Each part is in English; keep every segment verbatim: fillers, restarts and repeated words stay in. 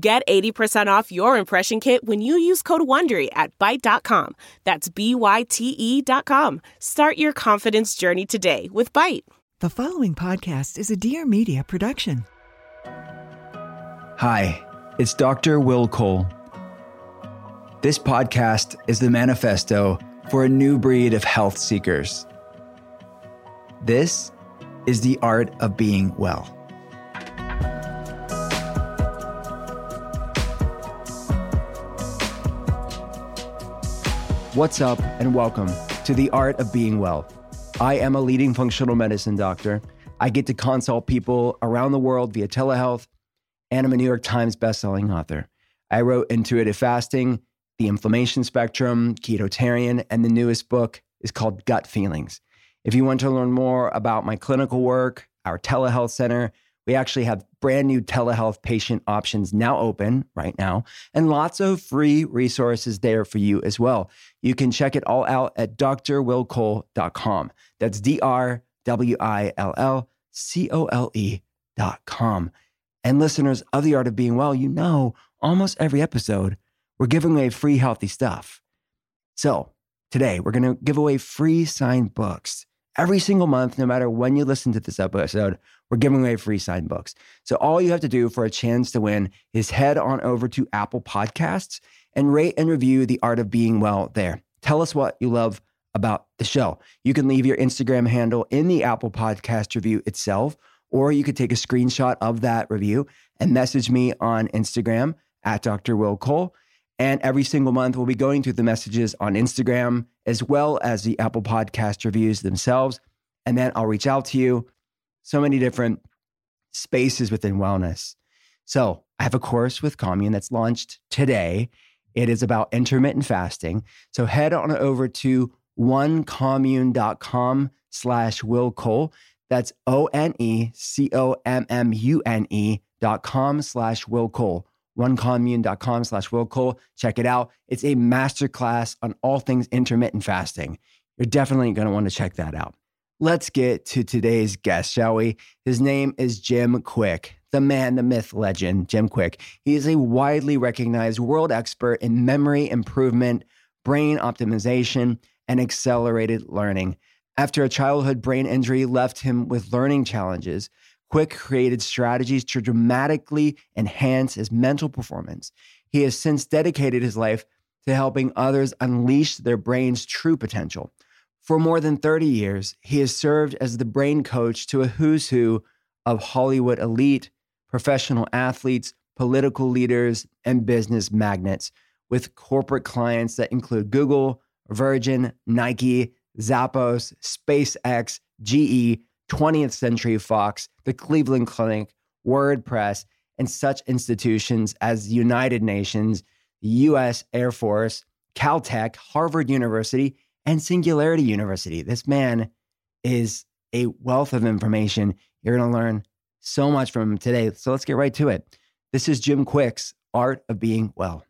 Get eighty percent off your impression kit when you use code WONDERY at Byte dot com. That's B Y T E dot com. Start your confidence journey today with Byte. The following podcast is a Dear Media production. Hi, it's Doctor Will Cole. This podcast is the manifesto for a new breed of health seekers. This is the art of being well. What's up, and welcome to The Art of Being Well. I am a leading functional medicine doctor. I get to consult people around the world via telehealth, and I'm a New York Times bestselling author. I wrote Intuitive Fasting, The Inflammation Spectrum, Ketotarian, and the newest book is called Gut Feelings. If you want to learn more about my clinical work, our telehealth center, we actually have brand new telehealth patient options now open right now, and lots of free resources there for you as well. You can check it all out at D R Will Cole dot com. That's D R W I L L C O L E dot com. And listeners of The Art of Being Well, you know, almost every episode, we're giving away free healthy stuff. So today, we're going to give away free signed books. Every single month, no matter when you listen to this episode, we're giving away free signed books. So all you have to do for a chance to win is head on over to Apple Podcasts and rate and review The Art of Being Well there. Tell us what you love about the show. You can leave your Instagram handle in the Apple Podcast review itself, or you could take a screenshot of that review and message me on Instagram at Doctor Will Cole. And every single month, we'll be going through the messages on Instagram as well as the Apple Podcast reviews themselves. And then I'll reach out to you. So many different spaces within wellness. So I have a course with Commune that's launched today. It is about intermittent fasting. So head on over to onecommune.com slash Will Cole. That's O N E C O M M U N E dot com slash Will Cole. onecommune.com slash Will Cole. Check it out. It's a masterclass on all things intermittent fasting. You're definitely going to want to check that out. Let's get to today's guest, shall we? His name is Jim Kwik, the man, the myth, legend, Jim Kwik. He is a widely recognized world expert in memory improvement, brain optimization, and accelerated learning. After a childhood brain injury left him with learning challenges, Kwik created strategies to dramatically enhance his mental performance. He has since dedicated his life to helping others unleash their brain's true potential. For more than thirty years, he has served as the brain coach to a who's who of Hollywood elite, professional athletes, political leaders, and business magnates, with corporate clients that include Google, Virgin, Nike, Zappos, SpaceX, G E, twentieth Century Fox, the Cleveland Clinic, WordPress, and such institutions as the United Nations, the U S Air Force, Caltech, Harvard University, and Singularity University. This man is a wealth of information. You're going to learn so much from him today. So let's get right to it. This is Jim Kwik's Art of Being Well.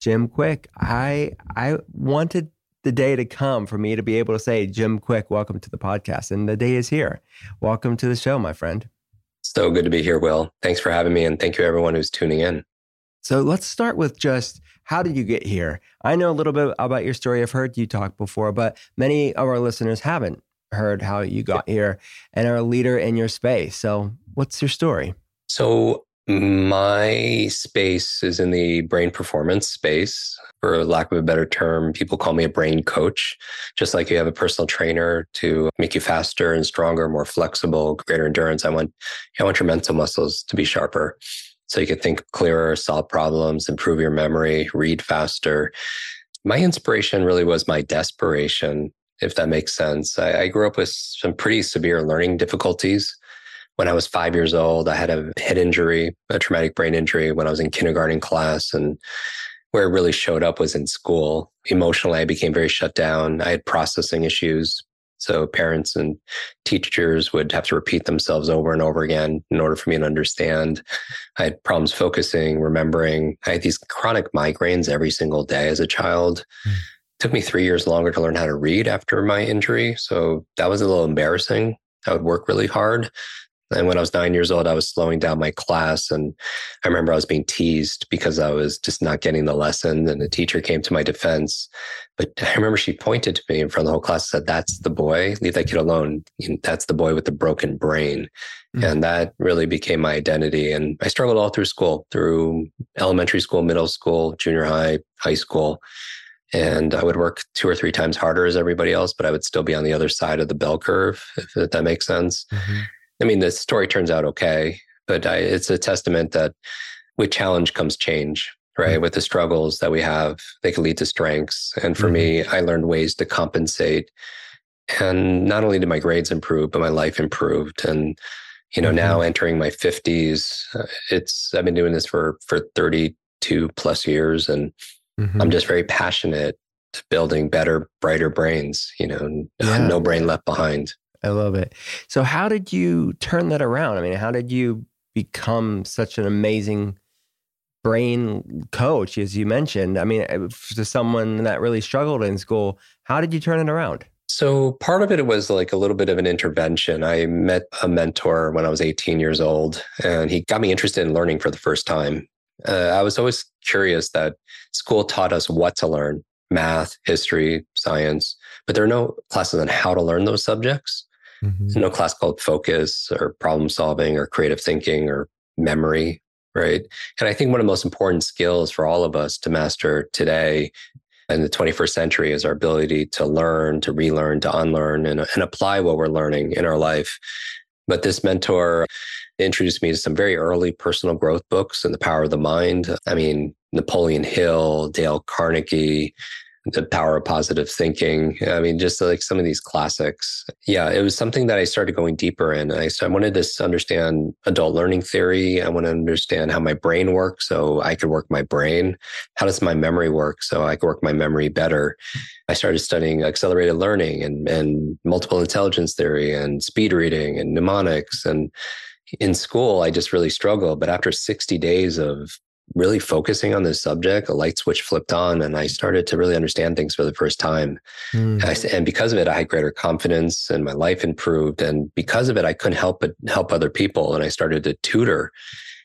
Jim Kwik, I I wanted the day to come for me to be able to say, Jim Kwik, welcome to the podcast. And the day is here. Welcome to the show, my friend. So good to be here, Will. Thanks for having me. And thank you, everyone who's tuning in. So let's start with just, how did you get here? I know a little bit about your story. I've heard you talk before, but many of our listeners haven't heard how you got here and are a leader in your space. So what's your story? So My space is in the brain performance space. For lack of a better term, people call me a brain coach. Just like you have a personal trainer to make you faster and stronger, more flexible, greater endurance, I want, I want your mental muscles to be sharper so you can think clearer, solve problems, improve your memory, read faster. My inspiration really was my desperation, if that makes sense. I, I grew up with some pretty severe learning difficulties. When I was five years old, I had a head injury, a traumatic brain injury when I was in kindergarten class. And where it really showed up was in school. Emotionally, I became very shut down. I had processing issues. So parents and teachers would have to repeat themselves over and over again in order for me to understand. I had problems focusing, remembering. I had these chronic migraines every single day as a child. Mm. Took me three years longer to learn how to read after my injury. So that was a little embarrassing. I would work really hard. And when I was nine years old, I was slowing down my class. And I remember I was being teased because I was just not getting the lesson. And the teacher came to my defense. But I remember she pointed to me in front of the whole class and said, "That's the boy. Leave that kid alone. That's the boy with the broken brain." Mm-hmm. And that really became my identity. And I struggled all through school, through elementary school, middle school, junior high, high school. And I would work two or three times harder as everybody else, but I would still be on the other side of the bell curve, if that makes sense. Mm-hmm. I mean, the story turns out okay, but I, it's a testament that with challenge comes change, right? Mm-hmm. With the struggles that we have, they can lead to strengths. And for mm-hmm. me, I learned ways to compensate. And not only did my grades improve, but my life improved. And, you know, mm-hmm. now entering my fifties, it's, I've been doing this for, for thirty-two plus years. And mm-hmm. I'm just very passionate to building better, brighter brains, you know, yeah. no brain left behind. I love it. So how did you turn that around? I mean, how did you become such an amazing brain coach, as you mentioned? I mean, to someone that really struggled in school, how did you turn it around? So part of it was like a little bit of an intervention. I met a mentor when I was eighteen years old, and he got me interested in learning for the first time. Uh, I was always curious that school taught us what to learn, math, history, science, but there are no classes on how to learn those subjects. Mm-hmm. No class called focus or problem solving or creative thinking or memory, right? And I think one of the most important skills for all of us to master today in the twenty-first century is our ability to learn, to relearn, to unlearn, and, and apply what we're learning in our life. But this mentor introduced me to some very early personal growth books and The Power of the Mind. I mean, Napoleon Hill, Dale Carnegie, The Power of Positive Thinking. I mean, just like some of these classics. Yeah, it was something that I started going deeper in. I, I wanted to understand adult learning theory. I want to understand how my brain works so I could work my brain. How does my memory work so I could work my memory better? I started studying accelerated learning and, and multiple intelligence theory and speed reading and mnemonics. And in school, I just really struggled. But after sixty days of really focusing on this subject, a light switch flipped on and I started to really understand things for the first time. Mm. And, I, and because of it, I had greater confidence and my life improved. And because of it, I couldn't help but help other people. And I started to tutor.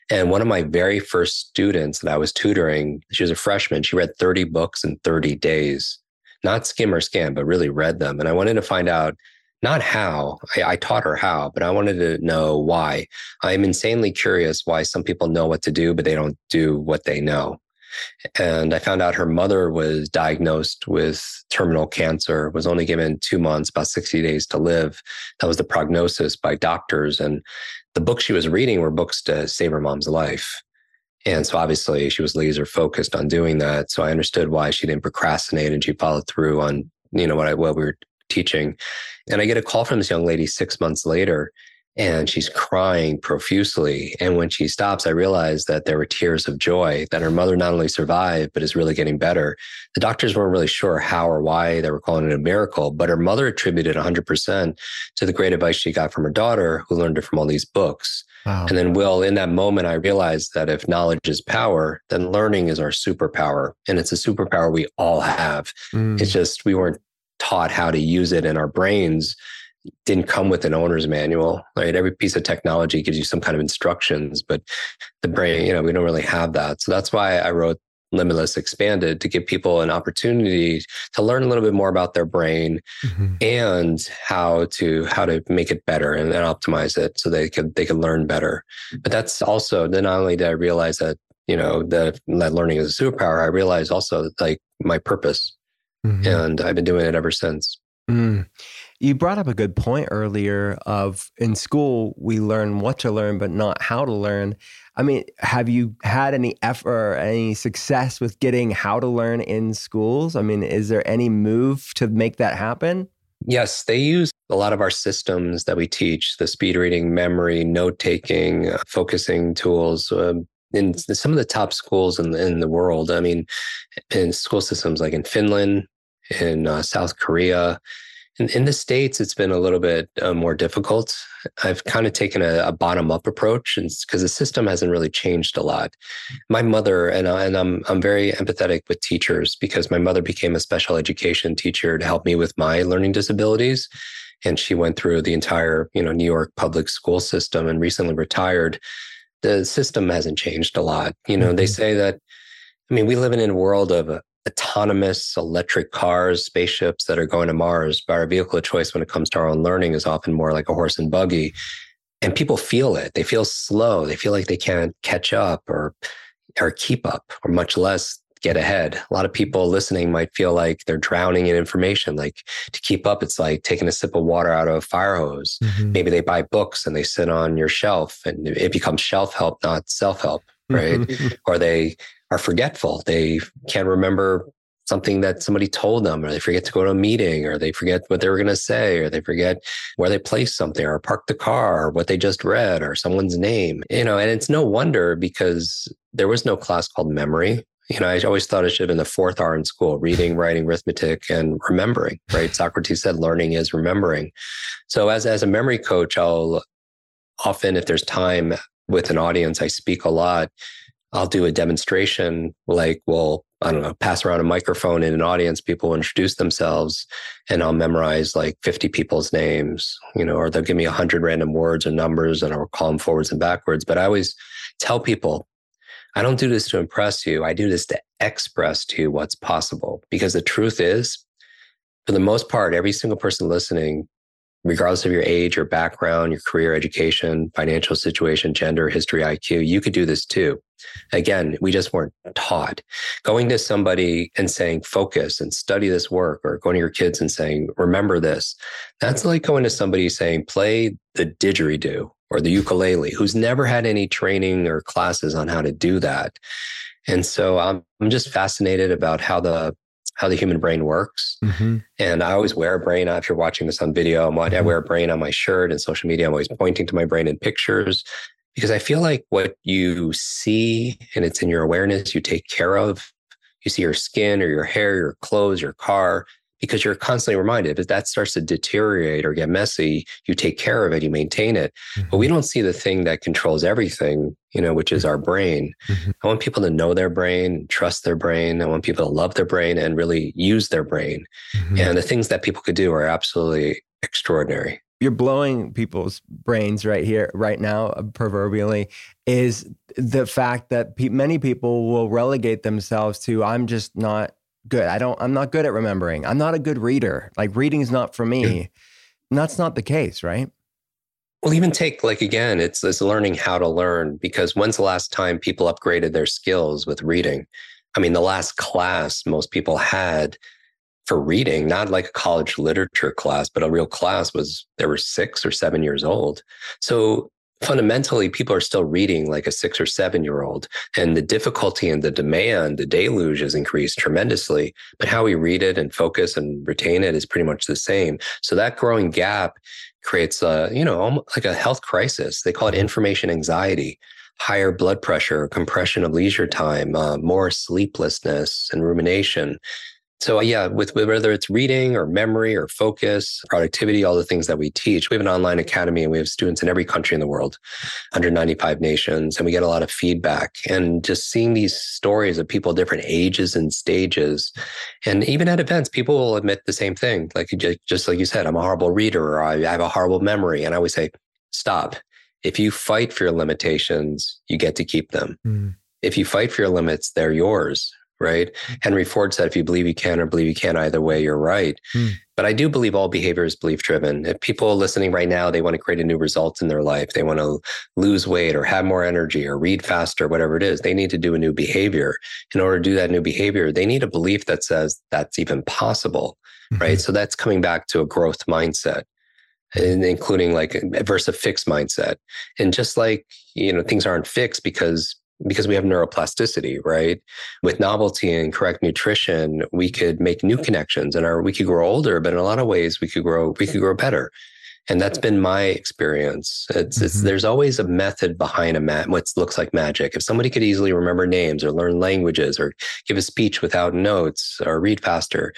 And one of my very first students that I was tutoring, she was a freshman. She read thirty books in thirty days, not skim or scan, but really read them. And I wanted to find out not how, I, I taught her how, but I wanted to know why. I'm insanely curious why some people know what to do, but they don't do what they know. And I found out her mother was diagnosed with terminal cancer, was only given two months, about sixty days to live. That was the prognosis by doctors. And the books she was reading were books to save her mom's life. And so obviously she was laser focused on doing that. So I understood why she didn't procrastinate and she followed through on, you know, what I, what we were teaching. And I get a call from this young lady six months later, and she's crying profusely. And when she stops, I realized that there were tears of joy that her mother not only survived, but is really getting better. The doctors weren't really sure how or why they were calling it a miracle, but her mother attributed one hundred percent to the great advice she got from her daughter, who learned it from all these books. Wow. And then, Will, in that moment, I realized that if knowledge is power, then learning is our superpower. And it's a superpower we all have. Mm. It's just we weren't taught how to use it, and our brains didn't come with an owner's manual, right? Every piece of technology gives you some kind of instructions, but the brain, you know, we don't really have that. So that's why I wrote Limitless Expanded to give people an opportunity to learn a little bit more about their brain mm-hmm. and how to how to make it better and, and optimize it so they could they could learn better. But that's also then not only did I realize that, you know, that, that learning is a superpower, I realized also like my purpose. Mm-hmm. And I've been doing it ever since. Mm. You brought up a good point earlier of in school, we learn what to learn, but not how to learn. I mean, have you had any effort or any success with getting how to learn in schools? I mean, is there any move to make that happen? Yes, they use a lot of our systems that we teach, the speed reading, memory, note-taking, uh, focusing tools, uh, in some of the top schools in the, in the world. I mean, in school systems like in Finland, in uh, South Korea. In, in the States, it's been a little bit uh, more difficult. I've kind of taken a, a bottom-up approach because the system hasn't really changed a lot. My mother, and, I, and I'm I'm very empathetic with teachers because my mother became a special education teacher to help me with my learning disabilities. And she went through the entire, you know, New York public school system and recently retired. The system hasn't changed a lot. You know, mm-hmm. they say that, I mean, we live in a world of a, autonomous electric cars, spaceships that are going to Mars, but our vehicle of choice when it comes to our own learning is often more like a horse and buggy. And people feel it. They feel slow. They feel like they can't catch up or, or keep up, or much less get ahead. A lot of people listening might feel like they're drowning in information. Like to keep up, it's like taking a sip of water out of a fire hose. Mm-hmm. Maybe they buy books and they sit on your shelf and it becomes shelf help, not self-help, right? Mm-hmm. Or they are forgetful. They can't remember something that somebody told them, or they forget to go to a meeting, or they forget what they were going to say, or they forget where they placed something or parked the car or what they just read or someone's name, you know, and it's no wonder because there was no class called memory. You know, I always thought it should have been the fourth R in school, reading, writing, arithmetic, and remembering, right? Socrates said learning is remembering. So as, as a memory coach, I'll often, if there's time with an audience, I speak a lot. I'll do a demonstration, like, well, I don't know, pass around a microphone in an audience, people introduce themselves, and I'll memorize like fifty people's names, you know, or they'll give me a hundred random words or numbers and I'll call them forwards and backwards. But I always tell people, I don't do this to impress you. I do this to express to you what's possible. Because the truth is, for the most part, every single person listening, regardless of your age, your background, your career, education, financial situation, gender, history, I Q, you could do this too. Again, we just weren't taught. Going to somebody and saying, focus and study this work, or going to your kids and saying, remember this. That's like going to somebody saying, play the didgeridoo or the ukulele, who's never had any training or classes on how to do that. And so I'm, I'm just fascinated about how the how the human brain works. Mm-hmm. And I always wear a brain. If you're watching this on video, I'm, I wear a brain on my shirt and social media. I'm always pointing to my brain in pictures because I feel like what you see and it's in your awareness, you take care of, you see your skin or your hair, your clothes, your car, because you're constantly reminded. If that starts to deteriorate or get messy, you take care of it, you maintain it. Mm-hmm. But we don't see the thing that controls everything, you know, which is our brain. Mm-hmm. I want people to know their brain, trust their brain. I want people to love their brain and really use their brain. Mm-hmm. And the things that people could do are absolutely extraordinary. You're blowing people's brains right here, right now, proverbially, is the fact that pe- many people will relegate themselves to, I'm just not good. I don't, I'm not good at remembering. I'm not a good reader. Like reading is not for me. And that's not the case, right? Well, even take like, again, it's, it's learning how to learn, because when's the last time people upgraded their skills with reading? I mean, the last class most people had for reading, not like a college literature class, but a real class was, they were six or seven years old. So fundamentally, people are still reading like a six or seven year old, and the difficulty and the demand, the deluge has increased tremendously, but how we read it and focus and retain it is pretty much the same. So that growing gap creates a, you know, like a health crisis. They call it information anxiety, higher blood pressure, compression of leisure time, uh, more sleeplessness and rumination. So yeah, with whether it's reading or memory or focus, productivity, all the things that we teach, we have an online academy and we have students in every country in the world, one hundred ninety-five nations, and we get a lot of feedback. And just seeing these stories of people, different ages and stages, and even at events, people will admit the same thing. Like just like you said, I'm a horrible reader, or I have a horrible memory. And I always say, stop. If you fight for your limitations, you get to keep them. Mm. if you fight for your limits, they're yours, right? Henry Ford said, if you believe you can or believe you can't, either way, you're right. Hmm. But I do believe all behavior is belief-driven. If people listening right now, they want to create a new result in their life, they want to lose weight or have more energy or read faster, whatever it is, they need to do a new behavior. In order to do that new behavior, they need a belief that says that's even possible, mm-hmm. right? So that's coming back to a growth mindset, and including like versus a fixed mindset. And just like, you know, things aren't fixed because Because we have neuroplasticity, right? With novelty and correct nutrition, we could make new connections, and our, we could grow older, but in a lot of ways, we could grow we could grow better. And that's been my experience. It's, mm-hmm. it's there's always a method behind a ma- what looks like magic. If somebody could easily remember names or learn languages or give a speech without notes or read faster,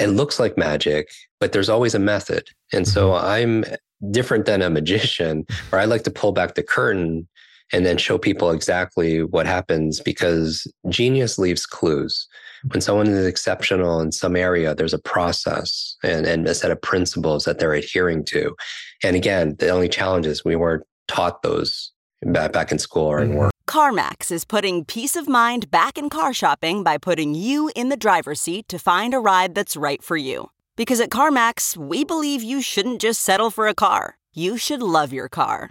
it looks like magic, but there's always a method. And mm-hmm. so I'm different than a magician, where I like to pull back the curtain and then show people exactly what happens, because genius leaves clues. When someone is exceptional in some area, there's a process and, and a set of principles that they're adhering to. And again, the only challenge is we weren't taught those back, back in school or in work. CarMax is putting peace of mind back in car shopping by putting you in the driver's seat to find a ride that's right for you. Because at CarMax, we believe you shouldn't just settle for a car. You should love your car.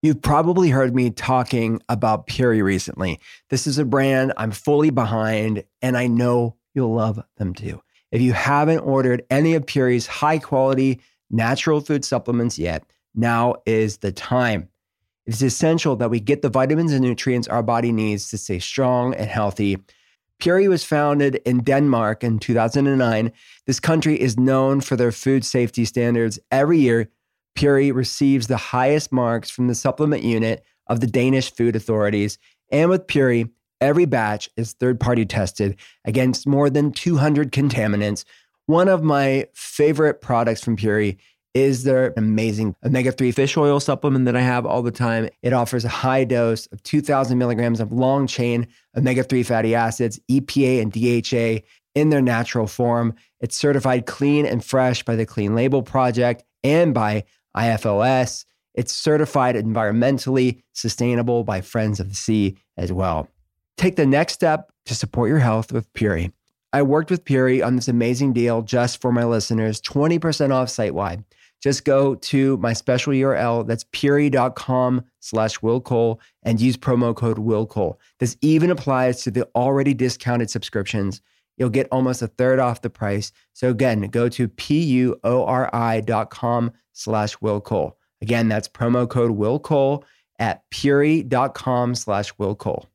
You've probably heard me talking about Puori recently. This is a brand I'm fully behind, and I know you'll love them too. If you haven't ordered any of Puori's high-quality natural food supplements yet, now is the time. It's essential that we get the vitamins and nutrients our body needs to stay strong and healthy. Puori was founded in Denmark in two thousand nine. This country is known for their food safety standards. Every year, Puori receives the highest marks from the supplement unit of the Danish food authorities. And with Puori, every batch is third-party tested against more than two hundred contaminants. One of my favorite products from Puori is their amazing omega three fish oil supplement that I have all the time. It offers a high dose of two thousand milligrams of long-chain omega three fatty acids, E P A and D H A, in their natural form. It's certified clean and fresh by the Clean Label Project and by I F L S. It's certified environmentally sustainable by Friends of the Sea as well. Take the next step to support your health with Puori. I worked with Puori on this amazing deal just for my listeners, twenty percent off site-wide. Just go to my special U R L, that's Puori.com slash Will Cole, and use promo code Will Cole. This even applies to the already discounted subscriptions. You'll get almost a third off the price. So again, go to P U O R I dot com slash Will Cole. Again, that's promo code Will Cole at Puori.com slash Will Cole.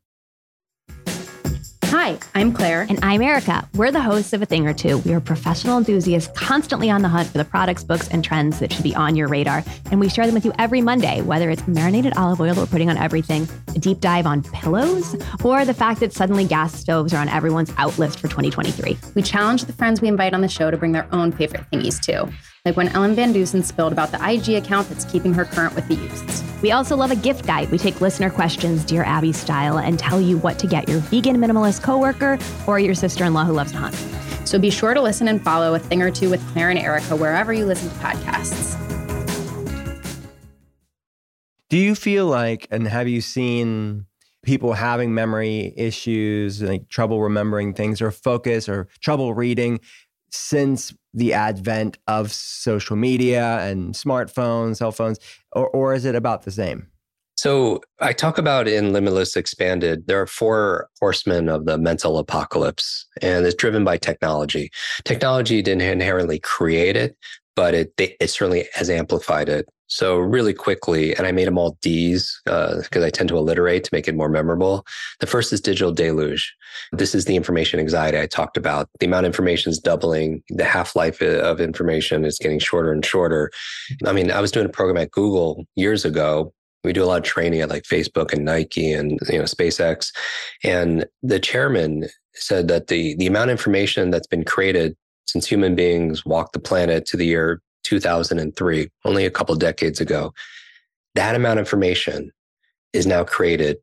Hi, I'm Claire. And I'm Erica. We're the hosts of A Thing or Two. We are professional enthusiasts constantly on the hunt for the products, books, and trends that should be on your radar. And we share them with you every Monday, whether it's marinated olive oil that we're putting on everything, a deep dive on pillows, or the fact that suddenly gas stoves are on everyone's out list for twenty twenty-three. We challenge the friends we invite on the show to bring their own favorite thingies too. Like when Ellen Van Dusen spilled about the I G account that's keeping her current with the youths. We also love a gift guide. We take listener questions, Dear Abby style, and tell you what to get your vegan minimalist coworker or your sister-in-law who loves to hunt. So be sure to listen and follow A Thing or Two with Claire and Erica wherever you listen to podcasts. Do you feel like, and have you seen people having memory issues, like trouble remembering things or focus or trouble reading since the advent of social media and smartphones, cell phones, or, or is it about the same? So I talk about in Limitless Expanded, there are four horsemen of the mental apocalypse, and it's driven by technology. Technology didn't inherently create it, but it, it certainly has amplified it. So really quickly, and I made them all D's because uh, I tend to alliterate to make it more memorable. The first is digital deluge. This is the information anxiety I talked about. The amount of information is doubling. The half-life of information is getting shorter and shorter. I mean, I was doing a program at Google years ago. We do a lot of training at like Facebook and Nike and, you know, SpaceX. And the chairman said that the, the amount of information that's been created since human beings walked the planet to the year two thousand three, only a couple decades ago, that amount of information is now created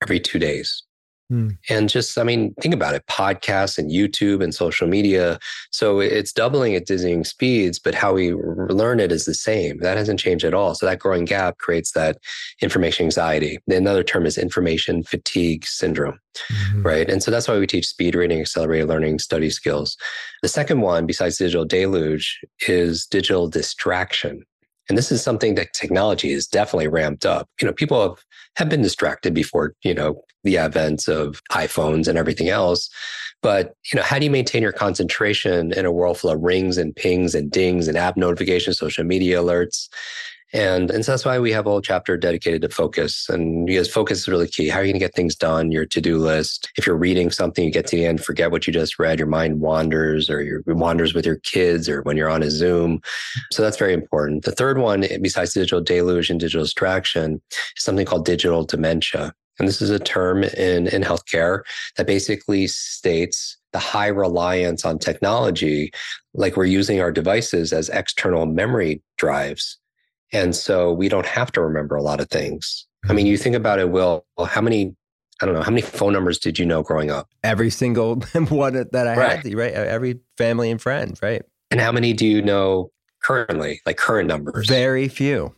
every two days. Mm. And just, I mean, think about it, podcasts and YouTube and social media. So it's doubling at dizzying speeds, but how we learn it is the same. That hasn't changed at all. So that growing gap creates that information anxiety. Another term is information fatigue syndrome, mm-hmm. right? And so that's why we teach speed reading, accelerated learning, study skills. The second one, besides digital deluge, is digital distraction. And this is something that technology has definitely ramped up. You know, people have, have been distracted before, you know, the advent of iPhones and everything else. But, you know, how do you maintain your concentration in a world full of rings and pings and dings and app notifications, social media alerts? And, and so that's why we have a whole chapter dedicated to focus. And because focus is really key. How are you going to get things done? Your to-do list. If you're reading something, you get to the end, forget what you just read. Your mind wanders, or you wanders with your kids, or when you're on a Zoom. So that's very important. The third one, besides digital deluge and digital distraction, is something called digital dementia. And this is a term in, in healthcare that basically states the high reliance on technology, like we're using our devices as external memory drives. And so we don't have to remember a lot of things. I mean, you think about it, Will, how many, I don't know, how many phone numbers did you know growing up? Every single one that I right. had, right? Every family and friend, right? And how many do you know currently, like current numbers? Very few.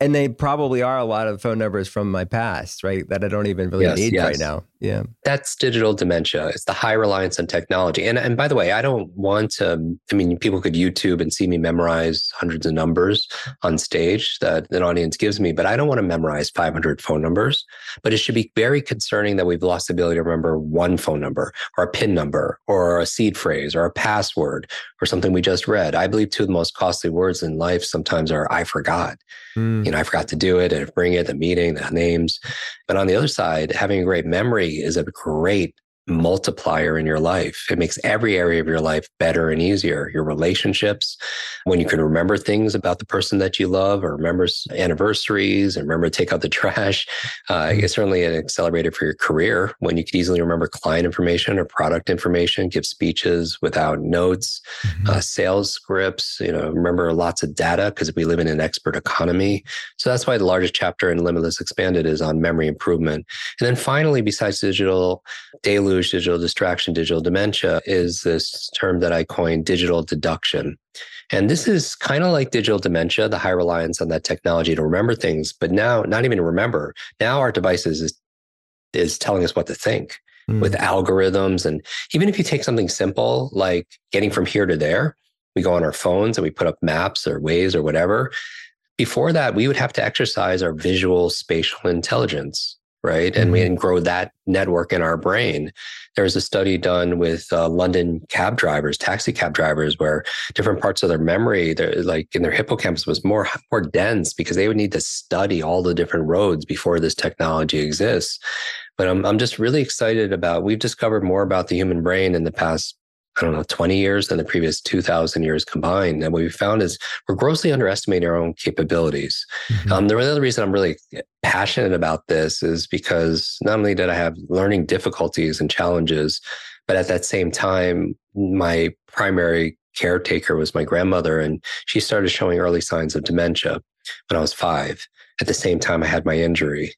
And they probably are a lot of phone numbers from my past, right? That I don't even really yes, need yes. right now. Yeah. That's digital dementia. It's the high reliance on technology. And and by the way, I don't want to, I mean, people could YouTube and see me memorize hundreds of numbers on stage that an audience gives me, but I don't want to memorize five hundred phone numbers. But it should be very concerning that we've lost the ability to remember one phone number or a PIN number or a seed phrase or a password or something we just read. I believe two of the most costly words in life sometimes are, I forgot. Mm. You know, I forgot to do it and bring it, the meeting, the names. But on the other side, having a great memory is a great multiplier in your life. It makes every area of your life better and easier. Your relationships, when you can remember things about the person that you love, or remember anniversaries and remember to take out the trash. Uh, it's certainly an accelerator for your career when you can easily remember client information or product information, give speeches without notes, mm-hmm. uh, sales scripts, you know, remember lots of data because we live in an expert economy. So that's why the largest chapter in Limitless Expanded is on memory improvement. And then finally, besides digital daily digital distraction, digital dementia, is this term that I coined, digital deduction. And this is kind of like digital dementia, the high reliance on that technology to remember things, but now not even remember. Now our devices is, is telling us what to think mm. with algorithms. And even if you take something simple, like getting from here to there, we go on our phones and we put up maps or Waze or whatever. Before that, we would have to exercise our visual spatial intelligence. Right. And we can grow that network in our brain. There was a study done with uh, London cab drivers, taxi cab drivers, where different parts of their memory, like in their hippocampus, was more, more dense because they would need to study all the different roads before this technology exists. But I'm, I'm just really excited about, we've discovered more about the human brain in the past, I don't know, twenty years than the previous two thousand years combined. And what we found is we're grossly underestimating our own capabilities. Mm-hmm. Um, the other reason I'm really passionate about this is because not only did I have learning difficulties and challenges, but at that same time, my primary caretaker was my grandmother, and she started showing early signs of dementia when I was five. At the same time, I had my injury.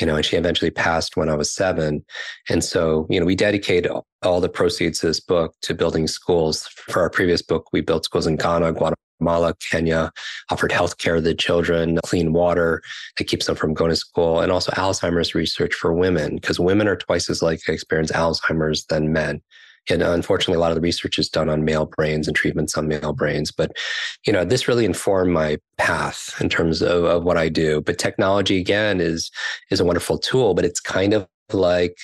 you know, and she eventually passed when I was seven. And so, you know, we dedicated all the proceeds of this book to building schools. For our previous book, we built schools in Ghana, Guatemala, Kenya, offered healthcare to the children, clean water that keeps them from going to school, and also Alzheimer's research for women, because women are twice as likely to experience Alzheimer's than men. And unfortunately, a lot of the research is done on male brains and treatments on male brains. But, you know, this really informed my path in terms of, of what I do. But technology, again, is is a wonderful tool, but it's kind of like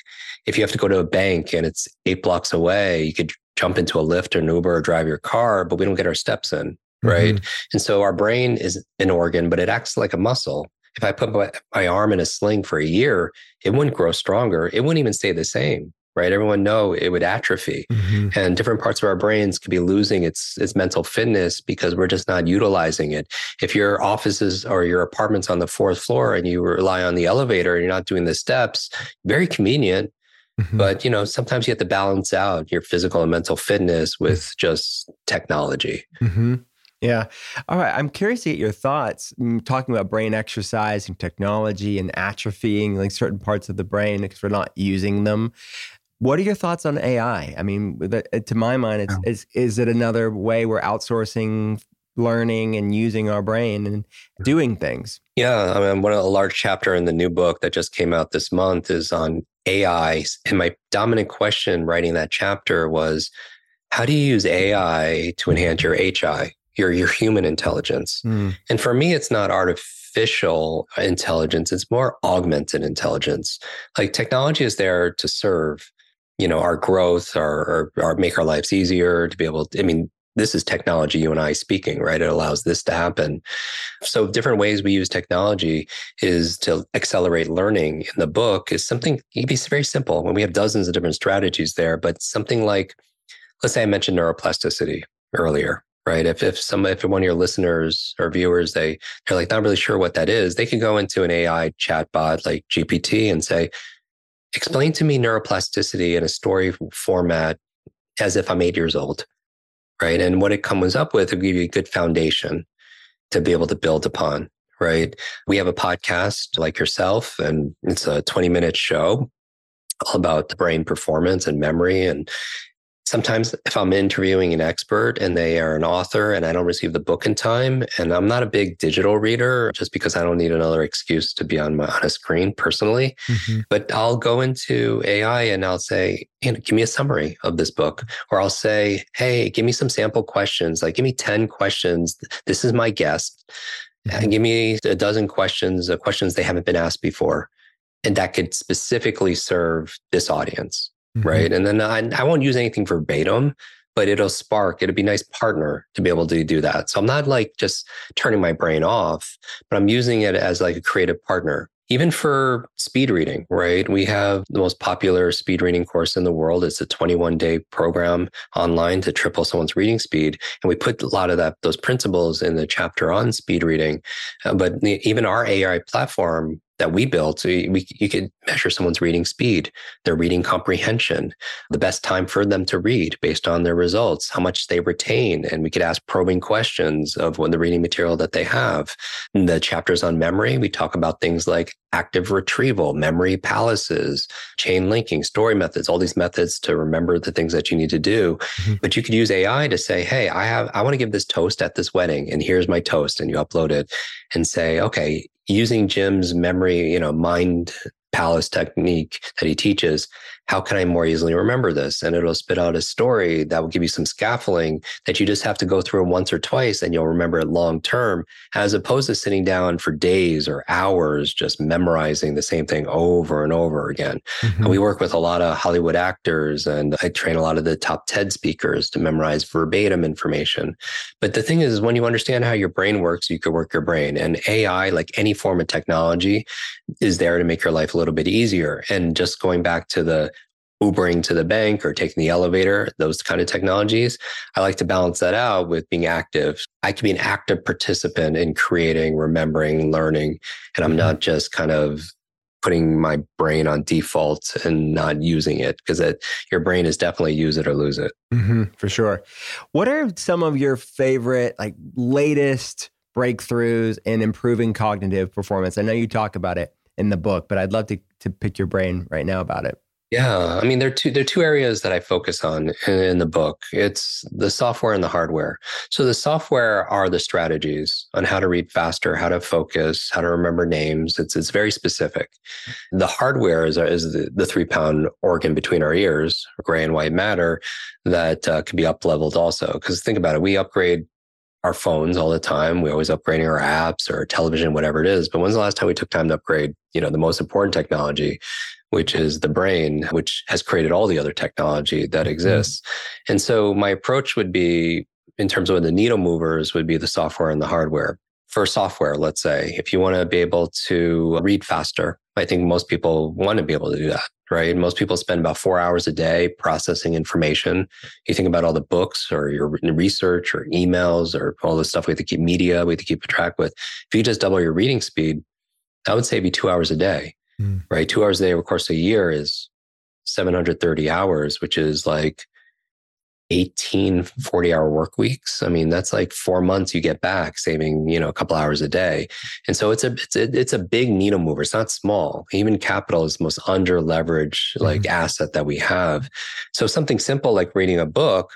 if you have to go to a bank and it's eight blocks away, you could jump into a Lyft or an Uber or drive your car, but we don't get our steps in, right? Mm-hmm. And so our brain is an organ, but it acts like a muscle. If I put my, my arm in a sling for a year, it wouldn't grow stronger. It wouldn't even stay the same. Right? Everyone know it would atrophy, mm-hmm. and different parts of our brains could be losing its its mental fitness because we're just not utilizing it. If your offices or your apartment's on the fourth floor and you rely on the elevator and you're not doing the steps, very convenient, mm-hmm. but you know, sometimes you have to balance out your physical and mental fitness with just technology. Mm-hmm. Yeah. All right. I'm curious to get your thoughts talking about brain exercise and technology and atrophying like certain parts of the brain because we're not using them. What are your thoughts on A I? I mean, to my mind, it's, is is it another way we're outsourcing learning and using our brain and doing things? Yeah, I mean, one of a large chapter in the new book that just came out this month is on A I. And my dominant question writing that chapter was, how do you use A I to enhance your H I, your your human intelligence? Mm. And for me, it's not artificial. artificial intelligence, it's more augmented intelligence. Like technology is there to serve, you know, our growth, our, our, our make our lives easier to be able to, I mean, this is technology, you and I speaking, right? It allows this to happen. So different ways we use technology is to accelerate learning. In the book is something, it'd be very simple when we have dozens of different strategies there, but something like, let's say I mentioned neuroplasticity earlier. Right. If if some if one of your listeners or viewers, they they're like, not really sure what that is, they can go into an A I chatbot like G P T and say, explain to me neuroplasticity in a story format as if I'm eight years old. Right. And what it comes up with will give you a good foundation to be able to build upon. Right. We have a podcast like yourself, and it's a twenty minute show all about brain performance and memory. And sometimes if I'm interviewing an expert and they are an author and I don't receive the book in time, and I'm not a big digital reader just because I don't need another excuse to be on my on a screen personally, mm-hmm. but I'll go into A I and I'll say, you know, give me a summary of this book, or I'll say, hey, give me some sample questions, like give me ten questions. This is my guest, mm-hmm. and give me a dozen questions, uh, questions they haven't been asked before. And that could specifically serve this audience. Mm-hmm. Right. And then I, I won't use anything verbatim, but it'll spark. It'll be a nice partner to be able to do that. So I'm not like just turning my brain off, but I'm using it as like a creative partner, even for speed reading. Right. We have the most popular speed reading course in the world. It's a twenty-one day program online to triple someone's reading speed. And we put a lot of that, those principles in the chapter on speed reading. Uh, but even our A I platform that we built, we, we you could measure someone's reading speed, their reading comprehension, the best time for them to read based on their results, how much they retain. And we could ask probing questions of when the reading material that they have. In the chapters on memory, we talk about things like active retrieval, memory palaces, chain linking, story methods, all these methods to remember the things that you need to do. Mm-hmm. But you could use A I to say, hey, I have I want to give this toast at this wedding, and here's my toast, and you upload it and say, okay, using Jim's memory, you know, mind palace technique that he teaches, how can I more easily remember this? And it'll spit out a story that will give you some scaffolding that you just have to go through once or twice and you'll remember it long term, as opposed to sitting down for days or hours just memorizing the same thing over and over again. Mm-hmm. And we work with a lot of Hollywood actors, and I train a lot of the top TED speakers to memorize verbatim information. But the thing is, when you understand how your brain works, you can work your brain. And A I, like any form of technology, is there to make your life a little bit easier. And just going back to the Ubering to the bank or taking the elevator, those kind of technologies, I like to balance that out with being active. I can be an active participant in creating, remembering, learning, and I'm not just kind of putting my brain on default and not using it, because your brain is definitely use it or lose it. Mm-hmm, for sure. What are some of your favorite, like latest breakthroughs in improving cognitive performance? I know you talk about it. in the book, but I'd love to to pick your brain right now about it. Yeah, I mean, there are two, there are two areas that I focus on in, in the book. It's the software and the hardware. So the software are the strategies on how to read faster, how to focus, how to remember names. It's it's very specific. The hardware is, is the, the three-pound organ between our ears, gray and white matter, that uh, could be up-leveled also. Because think about it, we upgrade our phones all the time. We're always upgrading our apps or television, whatever it is. But when's the last time we took time to upgrade, you know, the most important technology, which is the brain, which has created all the other technology that exists. Mm-hmm. And so my approach would be, in terms of the needle movers, would be the software and the hardware. For software, let's say, if you want to be able to read faster, I think most people want to be able to do that, right? Most people spend about four hours a day processing information. You think about all the books or your research or emails or all the stuff we have to keep media, we have to keep track with. If you just double your reading speed, that would save you two hours a day. Mm. Right? Two hours a day over the course of a year is seven hundred thirty hours, which is like eighteen forty-hour work weeks. I mean, that's like four months you get back, saving, you know, a couple hours a day. And so it's a it's a, it's a big needle mover. It's not small. Even capital is the most under-leveraged like mm. asset that we have. So something simple like reading a book.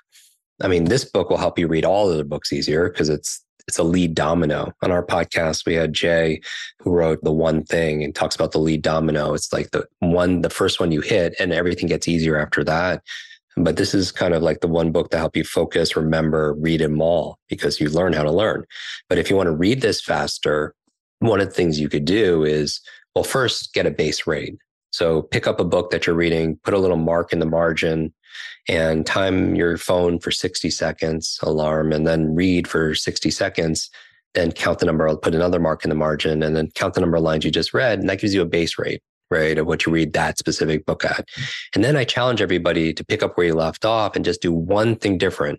I mean, this book will help you read all of the books easier because it's It's a lead domino. On our podcast, we had Jay, who wrote The One Thing and talks about the lead domino. It's like the one, the first one you hit, and everything gets easier after that. But this is kind of like the one book to help you focus, remember, read them all, because you learn how to learn. But if you want to read this faster, one of the things you could do is, well, first get a base rate. So pick up a book that you're reading, put a little mark in the margin, and time your phone for sixty seconds, alarm, and then read for sixty seconds, then count the number, put another mark in the margin, and then count the number of lines you just read. And that gives you a base rate, right, of what you read that specific book at. And then I challenge everybody to pick up where you left off and just do one thing different.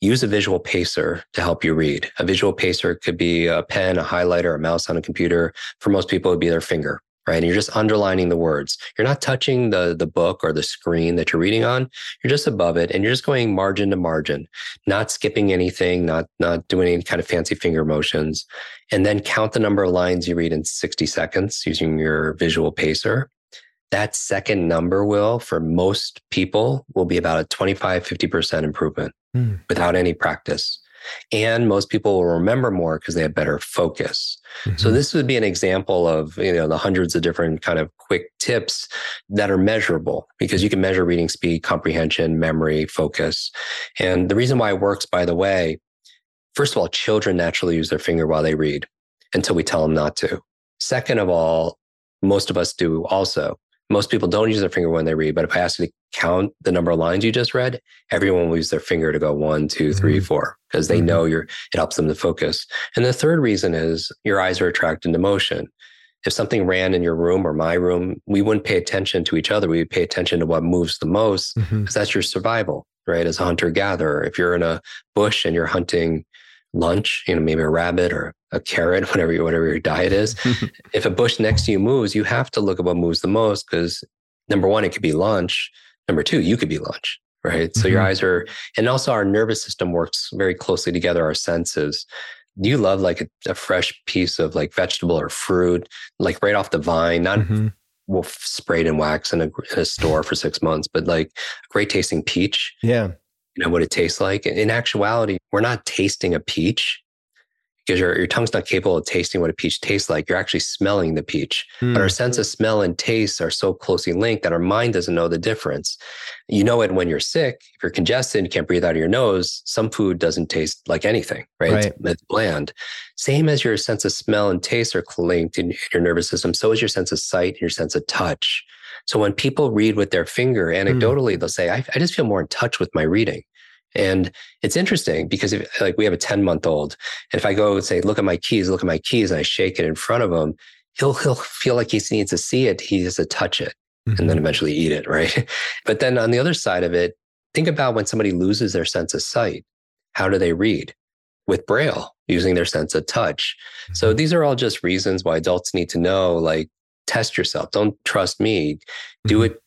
Use a visual pacer to help you read. A visual pacer could be a pen, a highlighter, a mouse on a computer. For most people, it would be their finger. Right? And you're just underlining the words. You're not touching the, the book or the screen that you're reading on. You're just above it. And you're just going margin to margin, not skipping anything, not, not doing any kind of fancy finger motions. And then count the number of lines you read in sixty seconds using your visual pacer. That second number will, for most people, will be about a twenty-five, fifty percent improvement mm. without any practice. And most people will remember more because they have better focus. Mm-hmm. So this would be an example of, you know, the hundreds of different kind of quick tips that are measurable, because you can measure reading speed, comprehension, memory, focus. And the reason why it works, by the way, first of all, children naturally use their finger while they read until we tell them not to. Second of all, most of us do also. Most people don't use their finger when they read, but if I ask you to count the number of lines you just read, everyone will use their finger to go one, two, three, mm-hmm. four, because they mm-hmm. know you're, it helps them to focus. And the third reason is your eyes are attracted to motion. If something ran in your room or my room, we wouldn't pay attention to each other. We would pay attention to what moves the most, because mm-hmm. that's your survival, right? As a hunter-gatherer, if you're in a bush and you're hunting lunch, you know, maybe a rabbit or a carrot, whatever your, whatever your diet is. If a bush next to you moves, you have to look at what moves the most, because number one, it could be lunch. Number two, you could be lunch, right? Mm-hmm. So your eyes are, and also our nervous system works very closely together, our senses. Do you love like a, a fresh piece of like vegetable or fruit, like right off the vine, not mm-hmm. well, sprayed in wax in a, in a store for six months, but like a great tasting peach? Yeah. You know what it tastes like? In actuality, we're not tasting a peach, because your, your tongue's not capable of tasting what a peach tastes like. You're actually smelling the peach. Mm. But our sense of smell and taste are so closely linked that our mind doesn't know the difference. You know it when you're sick. If you're congested, you can't breathe out of your nose, some food doesn't taste like anything, right? right. It's, it's bland. Same as your sense of smell and taste are linked in your nervous system, so is your sense of sight and your sense of touch. So when people read with their finger, anecdotally, mm. they'll say, I, I just feel more in touch with my reading. And it's interesting because if, like we have a ten month old, and if I go and say, look at my keys, look at my keys, and I shake it in front of him, he'll, he'll feel like he needs to see it. He has to touch it mm-hmm. and then eventually eat it. Right. But then on the other side of it, think about when somebody loses their sense of sight, how do they read? With Braille, using their sense of touch. Mm-hmm. So these are all just reasons why adults need to know, like, test yourself. Don't trust me. Mm-hmm. Do it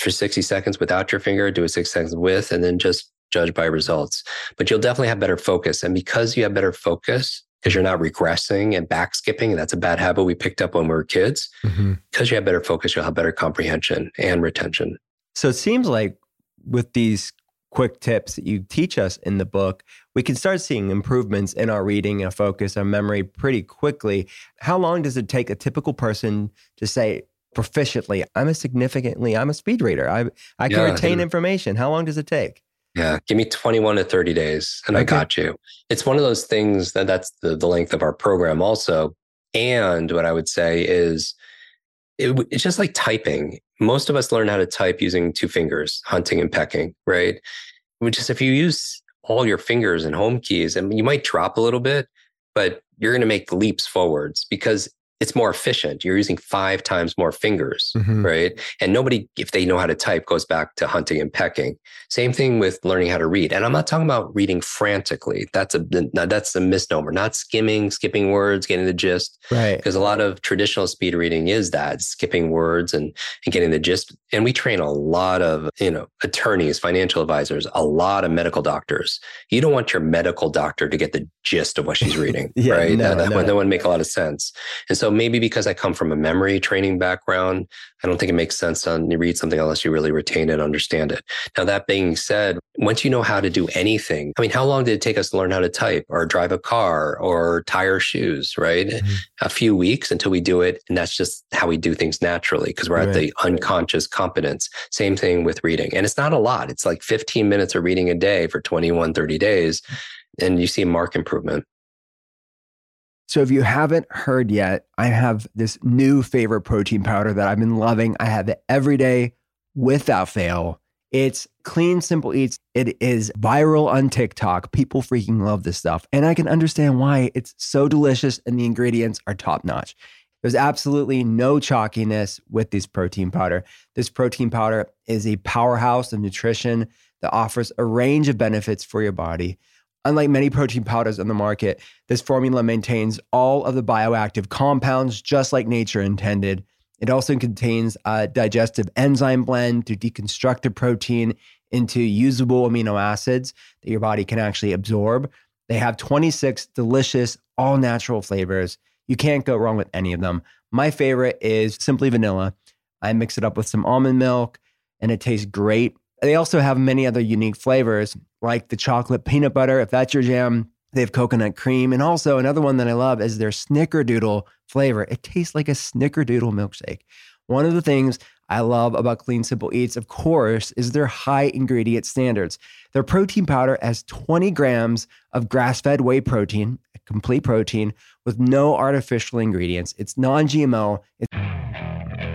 for sixty seconds without your finger, do it six seconds with, and then just judge by results. But you'll definitely have better focus. And because you have better focus, because you're not regressing and back skipping. And that's a bad habit we picked up when we were kids. Mm-hmm. Because you have better focus, you'll have better comprehension and retention. So it seems like with these quick tips that you teach us in the book, we can start seeing improvements in our reading, our focus, our memory pretty quickly. How long does it take a typical person to say proficiently, I'm a significantly, I'm a speed reader. I I can yeah, retain information. How long does it take? Yeah. Give me twenty-one to thirty days and okay. I got you. It's one of those things that that's the, the length of our program also. And what I would say is it, it's just like typing. Most of us learn how to type using two fingers, hunting and pecking, right? Which is if you use all your fingers and home keys, and you might drop a little bit, but you're going to make leaps forwards because it's more efficient. You're using five times more fingers, mm-hmm. right? And nobody, if they know how to type, goes back to hunting and pecking. Same thing with learning how to read. And I'm not talking about reading frantically. That's a that's a misnomer. Not skimming, skipping words, getting the gist. Right. Because a lot of traditional speed reading is that, skipping words and, and getting the gist. And we train a lot of, you know, attorneys, financial advisors, a lot of medical doctors. You don't want your medical doctor to get the gist of what she's reading, yeah, right? No, that, that, no. One, that wouldn't make a lot of sense. And so So maybe because I come from a memory training background, I don't think it makes sense to read something unless you really retain it, understand it. Now, that being said, once you know how to do anything, I mean, how long did it take us to learn how to type or drive a car or tie our shoes, right? Mm-hmm. A few weeks until we do it. And that's just how we do things naturally because we're right. at the unconscious competence. Same thing with reading. And it's not a lot. It's like fifteen minutes of reading a day for twenty-one, thirty days. And you see a marked improvement. So if you haven't heard yet, I have this new favorite protein powder that I've been loving. I have it every day without fail. It's Clean Simple Eats. It is viral on TikTok. People freaking love this stuff. And I can understand why. It's so delicious and the ingredients are top notch. There's absolutely no chalkiness with this protein powder. This protein powder is a powerhouse of nutrition that offers a range of benefits for your body. Unlike many protein powders on the market, this formula maintains all of the bioactive compounds just like nature intended. It also contains a digestive enzyme blend to deconstruct the protein into usable amino acids that your body can actually absorb. They have twenty-six delicious, all-natural flavors. You can't go wrong with any of them. My favorite is simply vanilla. I mix it up with some almond milk, and it tastes great. They also have many other unique flavors, like the chocolate peanut butter, if that's your jam. They have coconut cream. And also another one that I love is their snickerdoodle flavor. It tastes like a snickerdoodle milkshake. One of the things I love about Clean Simple Eats, of course, is their high ingredient standards. Their protein powder has twenty grams of grass-fed whey protein, a complete protein with no artificial ingredients. It's non-G M O. It's-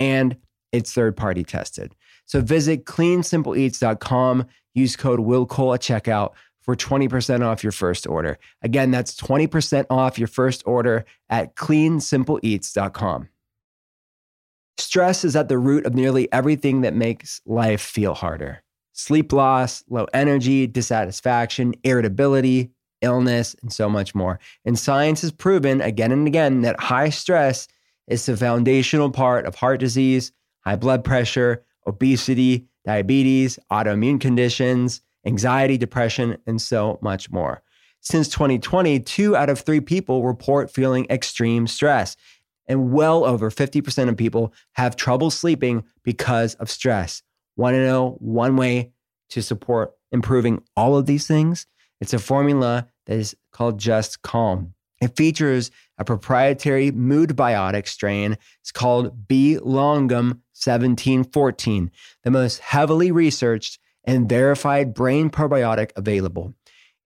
and it's third-party tested. So visit clean simple eats dot com, use code WILLCOLE at checkout for twenty percent off your first order. Again, that's twenty percent off your first order at clean simple eats dot com. Stress is at the root of nearly everything that makes life feel harder. Sleep loss, low energy, dissatisfaction, irritability, illness, and so much more. And science has proven again and again that high stress is the foundational part of heart disease, high blood pressure, obesity, diabetes, autoimmune conditions, anxiety, depression, and so much more. Since twenty twenty, two out of three people report feeling extreme stress, and well over fifty percent of people have trouble sleeping because of stress. Want to know one way to support improving all of these things? It's a formula that is called Just Calm. It features a proprietary mood biotic strain. It's called B. longum seventeen fourteen, the most heavily researched and verified brain probiotic available.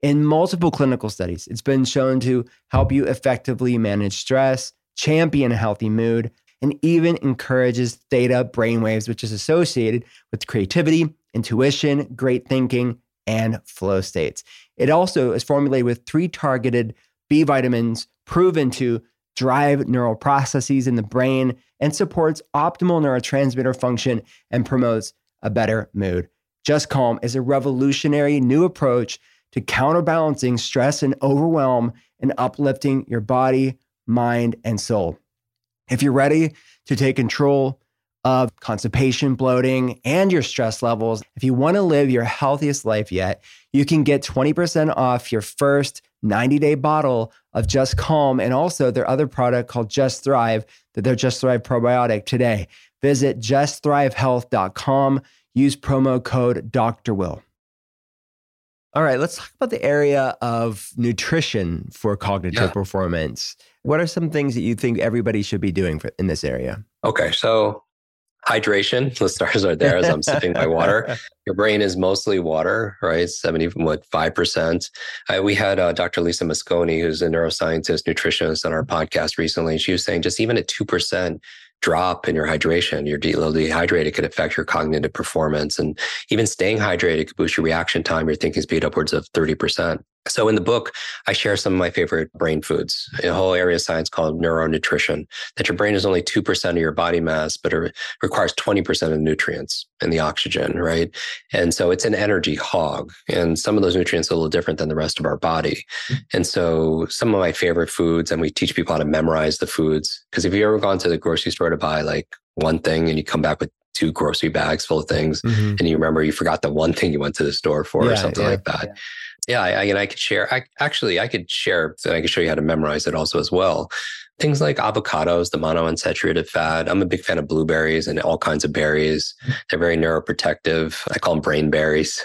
In multiple clinical studies, it's been shown to help you effectively manage stress, champion a healthy mood, and even encourages theta brainwaves, which is associated with creativity, intuition, great thinking, and flow states. It also is formulated with three targeted B vitamins proven to drive neural processes in the brain and supports optimal neurotransmitter function and promotes a better mood. Just Calm is a revolutionary new approach to counterbalancing stress and overwhelm and uplifting your body, mind, and soul. If you're ready to take control of constipation, bloating, and your stress levels, if you want to live your healthiest life yet, you can get twenty percent off your first ninety-day bottle of Just Calm and also their other product called Just Thrive, that they're Just Thrive probiotic today. Visit just thrive health dot com. Use promo code DrWill. All right, let's talk about the area of nutrition for cognitive yeah. performance. What are some things that you think everybody should be doing for, in this area? Okay, so hydration. Let's start there as I'm sipping my water. Your brain is mostly water, right? seventy, what, five percent. I, we had uh, Doctor Lisa Mosconi, who's a neuroscientist, nutritionist on our podcast recently. And she was saying just even a two percent drop in your hydration, your de- dehydrated could affect your cognitive performance. And even staying hydrated could boost your reaction time, your thinking speed upwards of thirty percent. So in the book, I share some of my favorite brain foods, a whole area of science called neuronutrition, that your brain is only two percent of your body mass, but it requires twenty percent of nutrients and the oxygen, right? And so it's an energy hog. And some of those nutrients are a little different than the rest of our body. And so some of my favorite foods, and we teach people how to memorize the foods, because if you've ever gone to the grocery store to buy like one thing and you come back with two grocery bags full of things, mm-hmm. and you remember you forgot the one thing you went to the store for yeah, or something yeah, like that. Yeah. Yeah, I, I, and I could share, I, actually, I could share, and I could show you how to memorize it also as well. Things like avocados, the monounsaturated fat. I'm a big fan of blueberries and all kinds of berries. They're very neuroprotective. I call them brain berries.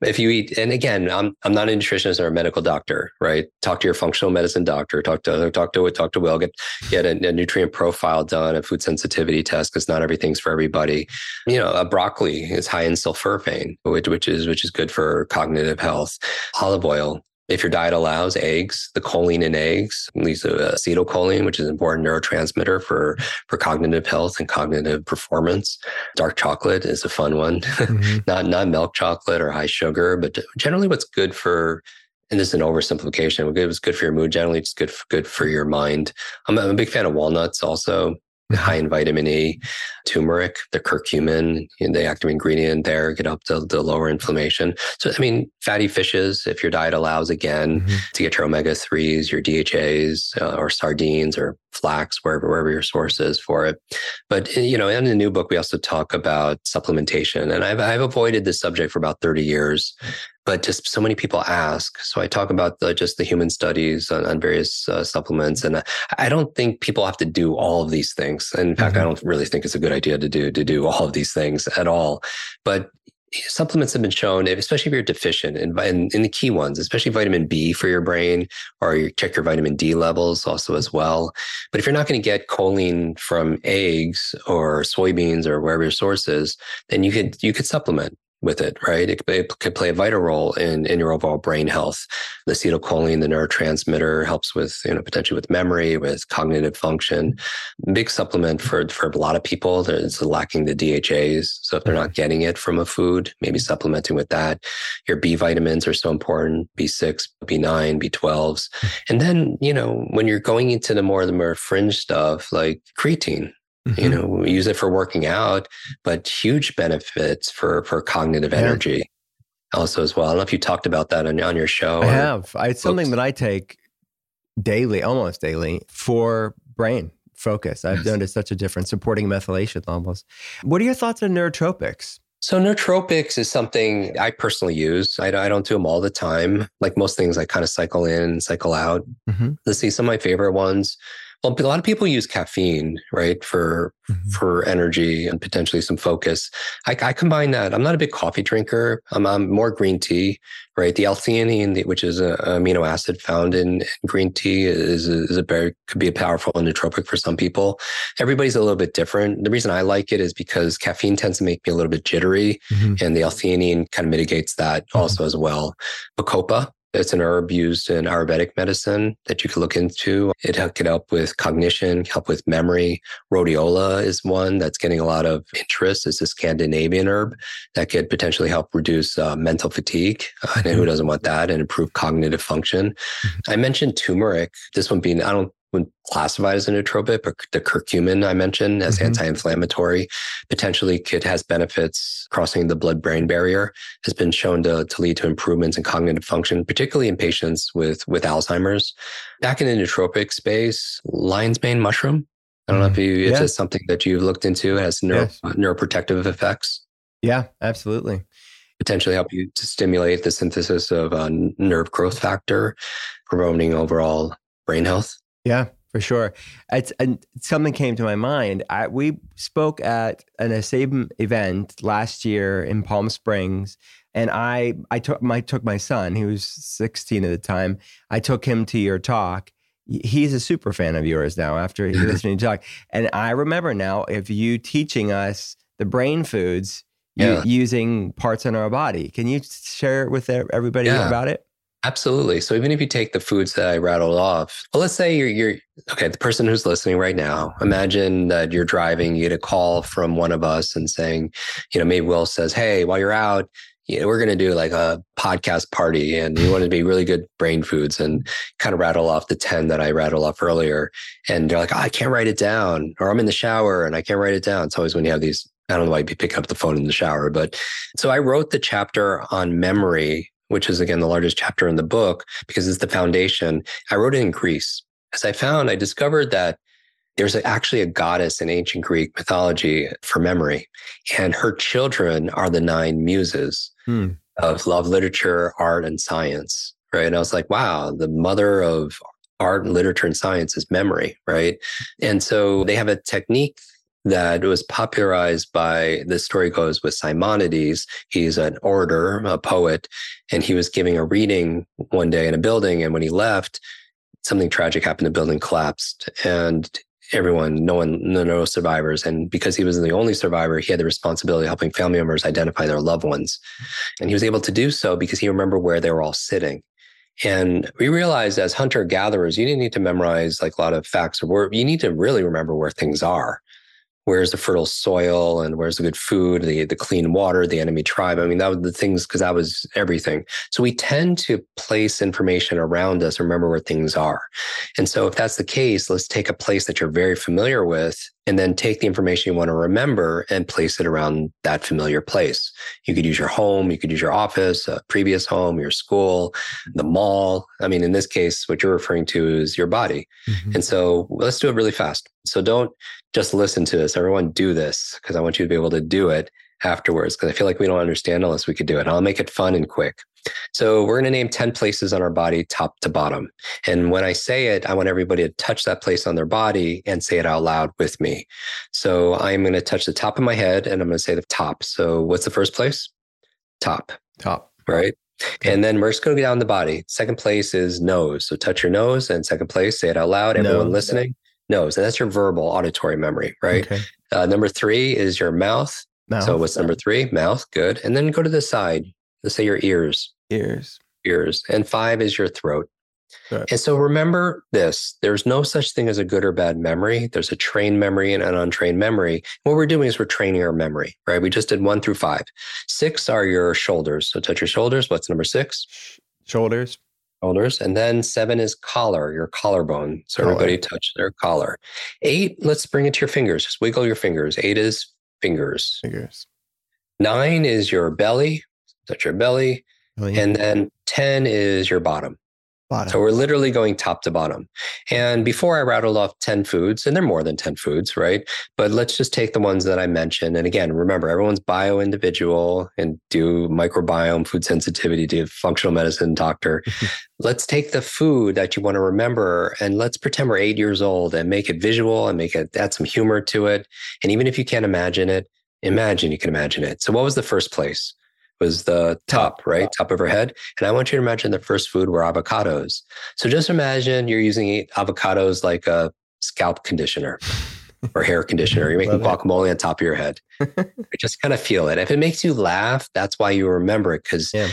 If you eat, and again, I'm I'm not a nutritionist or a medical doctor, right? Talk to your functional medicine doctor. Talk to talk to talk to Will. Get get a, a nutrient profile done, a food sensitivity test, because not everything's for everybody. You know, a broccoli is high in sulforaphane, which which is which is good for cognitive health. Olive oil. If your diet allows, eggs, the choline in eggs, at least acetylcholine, which is an important neurotransmitter for, for cognitive health and cognitive performance. Dark chocolate is a fun one. Mm-hmm. not not milk chocolate or high sugar, but generally what's good for, and this is an oversimplification, it's good for your mood. Generally, it's good for, good for your mind. I'm, I'm a big fan of walnuts also. High in vitamin E, turmeric, the curcumin, the active ingredient there, get up to the lower inflammation. So, I mean, fatty fishes, if your diet allows, again, mm-hmm. to get your omega threes, your D H As, uh, or sardines, or flax, wherever, wherever your source is for it. But, you know, in the new book, we also talk about supplementation. And I've, I've avoided this subject for about thirty years. But just so many people ask. So I talk about the, just the human studies on, on various uh, supplements. And I, I don't think people have to do all of these things. And in fact, mm-hmm. I don't really think it's a good idea to do, to do all of these things at all. But supplements have been shown, especially if you're deficient in, in, in the key ones, especially vitamin B for your brain, or you check your vitamin D levels also as well. But if you're not going to get choline from eggs or soybeans or wherever your source is, then you could, you could supplement with it, right? It, it could play a vital role in, in your overall brain health. The acetylcholine, the neurotransmitter, helps with, you know, potentially with memory, with cognitive function. Big supplement for, for a lot of people, it's lacking the D H As. So if they're not getting it from a food, maybe supplementing with that. Your B vitamins are so important, B six, B nine, B twelves. And then, you know, when you're going into the more, the more fringe stuff like creatine, mm-hmm. you know, we use it for working out, but huge benefits for, for cognitive yeah. energy. also as well. I don't know if you talked about that on, on your show. I have. I, it's something that I take daily, almost daily, for brain focus. I've noticed such a difference, supporting methylation levels. What are your thoughts on nootropics? So nootropics is something I personally use. I, I don't do them all the time. Like most things, I kind of cycle in and cycle out. Mm-hmm. Let's see, some of my favorite ones. Well, a lot of people use caffeine, right, for mm-hmm. for energy and potentially some focus. I, I combine that. I'm not a big coffee drinker. I'm, I'm more green tea, right? The L-theanine, which is an amino acid found in green tea, is a, is a very could be a powerful nootropic for some people. Everybody's a little bit different. The reason I like it is because caffeine tends to make me a little bit jittery, mm-hmm. and the L-theanine kind of mitigates that mm-hmm. also as well. Bacopa. It's an herb used in Ayurvedic medicine that you can look into. It can help with cognition, help with memory. Rhodiola is one that's getting a lot of interest. It's a Scandinavian herb that could potentially help reduce uh, mental fatigue. I know who doesn't want that, and improve cognitive function. I mentioned turmeric. This one being, I don't When classified as a nootropic, but the curcumin I mentioned as mm-hmm. anti-inflammatory, potentially it has benefits crossing the blood-brain barrier, has been shown to, to lead to improvements in cognitive function, particularly in patients with, with Alzheimer's. Back in the nootropic space, lion's mane mushroom. I don't mm-hmm. know if, you, if yeah. it's something that you've looked into. It has neuro, yes. uh, neuroprotective effects. Yeah, absolutely. Potentially help you to stimulate the synthesis of uh, nerve growth factor, promoting overall brain health. Yeah, for sure. It's, and something came to my mind. I, we spoke at an A S A B event last year in Palm Springs, and I I took my took my son, he was sixteen at the time. I took him to your talk. He's a super fan of yours now after listening to your talk. And I remember now of you teaching us the brain foods yeah. u- using parts in our body. Can you share with everybody yeah. about it? Absolutely. So even if you take the foods that I rattled off, well, let's say you're, you're, okay, the person who's listening right now, imagine that you're driving, you get a call from one of us and saying, you know, maybe Will says, hey, while you're out, you know, we're going to do like a podcast party and you want to be really good brain foods, and kind of rattle off the ten that I rattled off earlier. And they're like, oh, I can't write it down, or I'm in the shower and I can't write it down. It's always when you have these, I don't know why you'd be picking up the phone in the shower, but so I wrote the chapter on memory, which is, again, the largest chapter in the book because it's the foundation. I wrote it in Greece. As I found, I discovered that there's actually a goddess in ancient Greek mythology for memory, and her children are the nine muses hmm. of love, literature, art, and science, right? And I was like, wow, the mother of art and literature and science is memory, right? And so they have a technique that was popularized by, the story goes, with Simonides. He's an orator, a poet, and he was giving a reading one day in a building. And when he left, something tragic happened. The building collapsed and everyone, no one, no, no survivors. And because he was the only survivor, he had the responsibility of helping family members identify their loved ones. And he was able to do so because he remembered where they were all sitting. And we realized as hunter-gatherers, you didn't need to memorize like a lot of facts or word. You need to really remember where things are. Where's the fertile soil and where's the good food, the, the clean water, the enemy tribe? I mean, that was the things, because that was everything. So we tend to place information around us, remember where things are. And so if that's the case, let's take a place that you're very familiar with and then take the information you want to remember and place it around that familiar place. You could use your home, you could use your office, a previous home, your school, the mall. I mean, in this case, what you're referring to is your body. Mm-hmm. And so let's do it really fast. So don't just listen to this. Everyone do this, because I want you to be able to do it afterwards, because I feel like we don't understand unless we could do it. And I'll make it fun and quick. So we're going to name ten places on our body, top to bottom. And when I say it, I want everybody to touch that place on their body and say it out loud with me. So I'm going to touch the top of my head and I'm going to say the top. So what's the first place? Top. Top. Right. Okay. And then we're just going to go down the body. Second place is nose. So touch your nose, and second place, say it out loud. Everyone no. listening knows. And that's your verbal auditory memory, right? Okay. Uh, number three is your mouth. mouth. So what's number three? Mouth. Good. And then go to the side. Let's say your ears. Ears. Ears. And five is your throat. Right. And so remember this, there's no such thing as a good or bad memory. There's a trained memory and an untrained memory. What we're doing is we're training our memory, right? We just did one through five. Six are your shoulders. So touch your shoulders. What's number six? Shoulders. Shoulders. And then seven is collar, your collarbone. So collar. Everybody touch their collar. Eight, let's bring it to your fingers. Just wiggle your fingers. Eight is fingers. Fingers. Nine is your belly. that's your belly. Oh, yeah. And then ten is your bottom. Bottom. So we're literally going top to bottom. And before I rattled off ten foods, and they're more than ten foods, right? But let's just take the ones that I mentioned. And again, remember, everyone's bio-individual and do microbiome, food sensitivity, do functional medicine, doctor. Let's take the food that you want to remember and let's pretend we're eight years old and make it visual and make it, add some humor to it. And even if you can't imagine it, imagine you can imagine it. So what was the first place? Was the top, right? Top of her head. And I want you to imagine the first food were avocados. So just imagine you're using avocados like a scalp conditioner or hair conditioner. You're making Love guacamole it. on top of your head. Just kind of feel it. If it makes you laugh, that's why you remember it. Because yeah.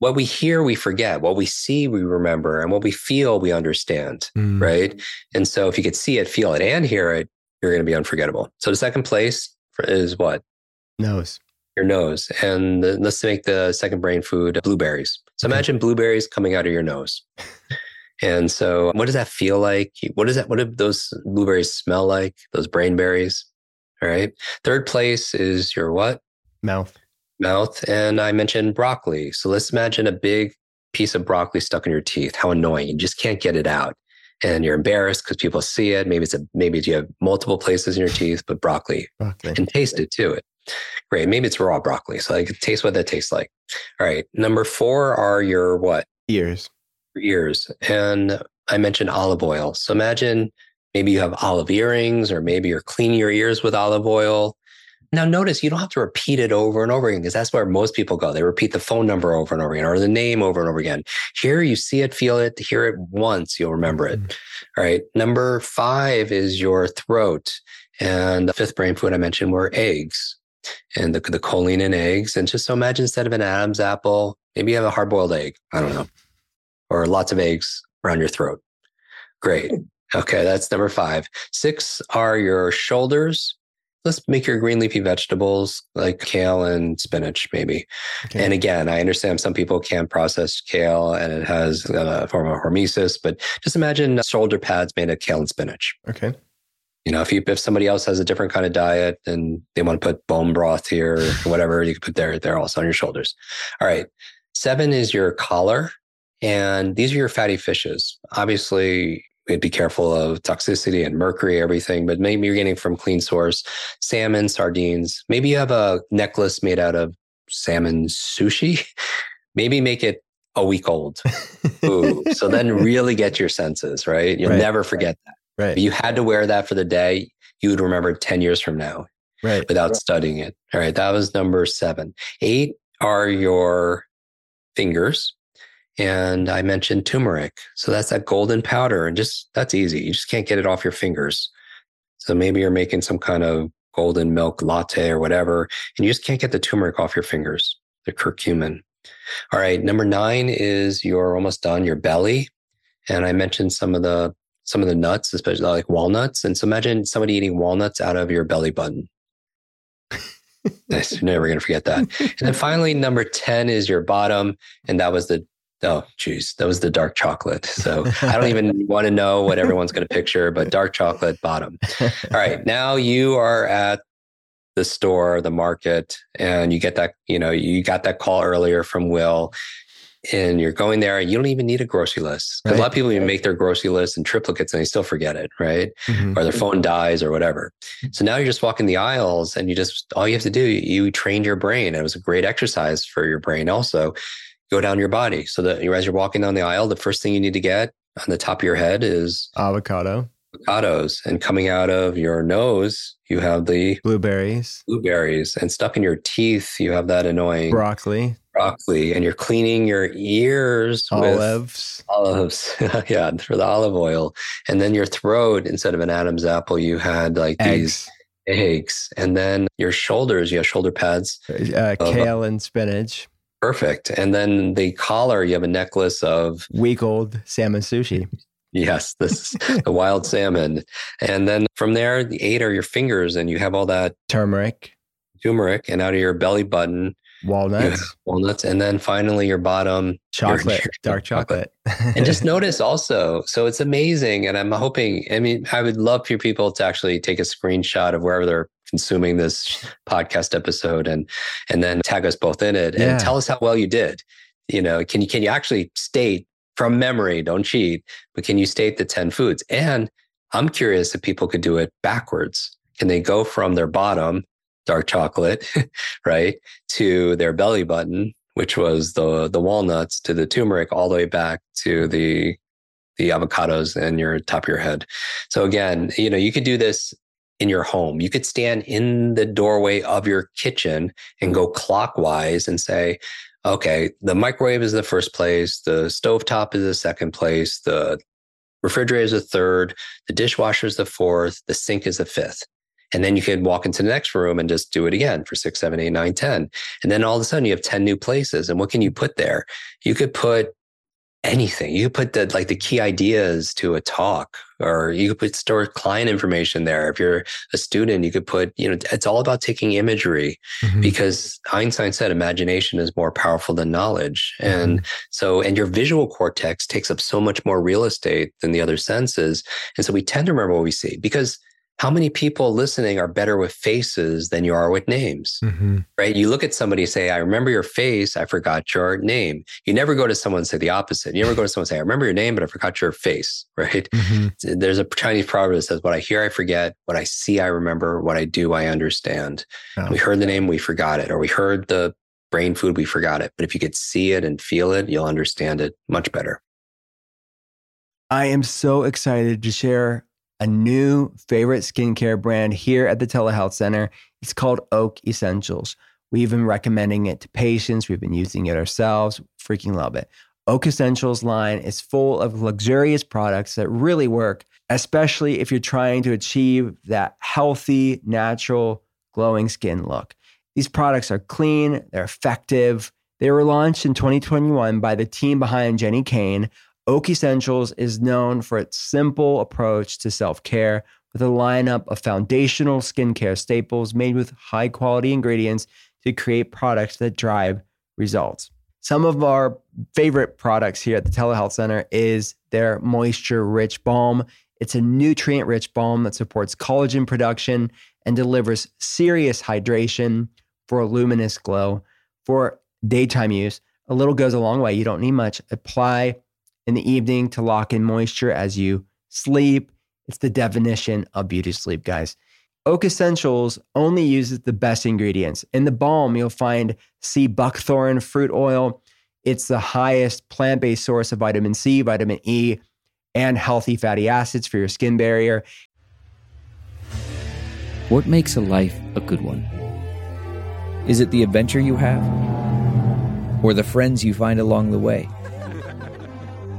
what we hear, we forget. What we see, we remember. And what we feel, we understand, mm. right? And so if you could see it, feel it, and hear it, you're going to be unforgettable. So the second place is what? Nose. Your nose. And the, let's make the second brain food blueberries. So imagine blueberries coming out of your nose. And so what does that feel like? What is that? What do those blueberries smell like? Those brain berries. All right. Third place is your what? Mouth. Mouth. And I mentioned broccoli. So let's imagine a big piece of broccoli stuck in your teeth. How annoying. You just can't get it out. And you're embarrassed because people see it. Maybe it's a, maybe you have multiple places in your teeth, but broccoli. broccoli. And taste it too. Great. Maybe it's raw broccoli. So I could taste what that tastes like. All right. Number four are your what? Ears. Your ears. And I mentioned olive oil. So imagine maybe you have olive earrings or maybe you're cleaning your ears with olive oil. Now notice you don't have to repeat it over and over again because that's where most people go. They repeat the phone number over and over again or the name over and over again. Here you see it, feel it, hear it once, you'll remember it. Mm-hmm. All right. Number five is your throat. And the fifth brain food I mentioned were eggs and the, the choline in eggs. And just so imagine instead of an Adam's apple, maybe you have a hard-boiled egg. I don't know. Or lots of eggs around your throat. Great. Okay, that's number five. Six are your shoulders. Let's make your green leafy vegetables like kale and spinach, maybe. Okay. And again, I understand some people can't process kale and it has a form of hormesis, but just imagine shoulder pads made of kale and spinach. Okay. You know, if you if somebody else has a different kind of diet and they want to put bone broth here or whatever, you can put there, they're also on your shoulders. All right. Seven is your collar. And these are your fatty fishes. Obviously, we'd be careful of toxicity and mercury, everything, but maybe you're getting from clean source, salmon, sardines. Maybe you have a necklace made out of salmon sushi. Maybe make it a week old. Ooh. So then really get your senses, right? You'll right, never forget right. that. Right. If you had to wear that for the day, you would remember ten years from now right. without right. studying it. All right. That was number seven. Eight are your fingers. And I mentioned turmeric. So that's that golden powder. And just that's easy. You just can't get it off your fingers. So maybe you're making some kind of golden milk latte or whatever, and you just can't get the turmeric off your fingers, the curcumin. All right. Number nine is your almost done, your belly. And I mentioned some of the Some of the nuts, especially like walnuts. And so imagine somebody eating walnuts out of your belly button. Nice. You're never going to forget that. And then finally, number ten is your bottom. And that was the, oh, geez, that was the dark chocolate. So I don't even want to know what everyone's going to picture, but dark chocolate bottom. All right. Now you are at the store, the market, and you get that, you know, you got that call earlier from Will. And you're going there and you don't even need a grocery list. Right. A lot of people even make their grocery list in triplicates and they still forget it, right? Mm-hmm. Or their phone dies or whatever. So now you're just walking the aisles and you just, all you have to do, you trained your brain. It was a great exercise for your brain also. Go down your body so that as you're walking down the aisle, the first thing you need to get on the top of your head is avocado. Avocados. And coming out of your nose, you have the blueberries. Blueberries. And stuck in your teeth, you have that annoying broccoli. Broccoli, and you're cleaning your ears olives. with olives. Yeah, for the olive oil. And then your throat, instead of an Adam's apple, you had like eggs. these eggs. And then your shoulders, you have shoulder pads. Uh, of, kale and spinach. Perfect. And then the collar, you have a necklace of week old salmon sushi. Yes, this the wild salmon. And then from there, the eight are your fingers, and you have all that turmeric. Turmeric, and out of your belly button. Walnuts. Walnuts. And then finally your bottom. Chocolate. Your, your dark chocolate. chocolate. And just notice also. So it's amazing. And I'm hoping, I mean, I would love for people to actually take a screenshot of wherever they're consuming this podcast episode, and and then tag us both in it, yeah. and tell us how well you did. You know, can you can you actually state from memory, don't cheat, but can you state the ten foods? And I'm curious if people could do it backwards. Can they go from their bottom, dark chocolate, right, to their belly button, which was the the walnuts, to the turmeric, all the way back to the the avocados and your top of your head. So again, you know, you could do this in your home. You could stand in the doorway of your kitchen and go clockwise and say, okay, the microwave is the first place, the stovetop is the second place, the refrigerator is the third, the dishwasher is the fourth, the sink is the fifth. And then you could walk into the next room and just do it again for six, seven, eight, nine, ten. And then all of a sudden you have ten new places. And what can you put there? You could put anything. You could put the, like the key ideas to a talk, or you could put store client information there. If you're a student, you could put, you know, it's all about taking imagery, mm-hmm. because Einstein said imagination is more powerful than knowledge. Mm-hmm. And so, and your visual cortex takes up so much more real estate than the other senses. And so we tend to remember what we see, because how many people listening are better with faces than you are with names, mm-hmm. right? You look at somebody, say, I remember your face, I forgot your name. You never go to someone and say the opposite. You never go to someone and say, I remember your name, but I forgot your face, right? Mm-hmm. There's a Chinese proverb that says, what I hear, I forget. What I see, I remember. What I do, I understand. Oh. We heard the name, we forgot it. Or we heard the brain food, we forgot it. But if you could see it and feel it, you'll understand it much better. I am so excited to share a new favorite skincare brand here at the Telehealth Center. It's called Oak Essentials. We've been recommending it to patients. We've been using it ourselves. Freaking love it. Oak Essentials line is full of luxurious products that really work, especially if you're trying to achieve that healthy, natural, glowing skin look. These products are clean. They're effective. They were launched in twenty twenty-one by the team behind Jenny Kane. Oak Essentials is known for its simple approach to self-care, with a lineup of foundational skincare staples made with high-quality ingredients to create products that drive results. Some of our favorite products here at the Telehealth Center is their moisture-rich balm. It's a nutrient-rich balm that supports collagen production and delivers serious hydration for a luminous glow. For daytime use, a little goes a long way. You don't need much. Apply in the evening to lock in moisture as you sleep. It's the definition of beauty sleep, guys. Oak Essentials only uses the best ingredients. In the balm, you'll find sea buckthorn fruit oil. It's the highest plant-based source of vitamin C, vitamin E, and healthy fatty acids for your skin barrier. What makes a life a good one? Is it the adventure you have? Or the friends you find along the way?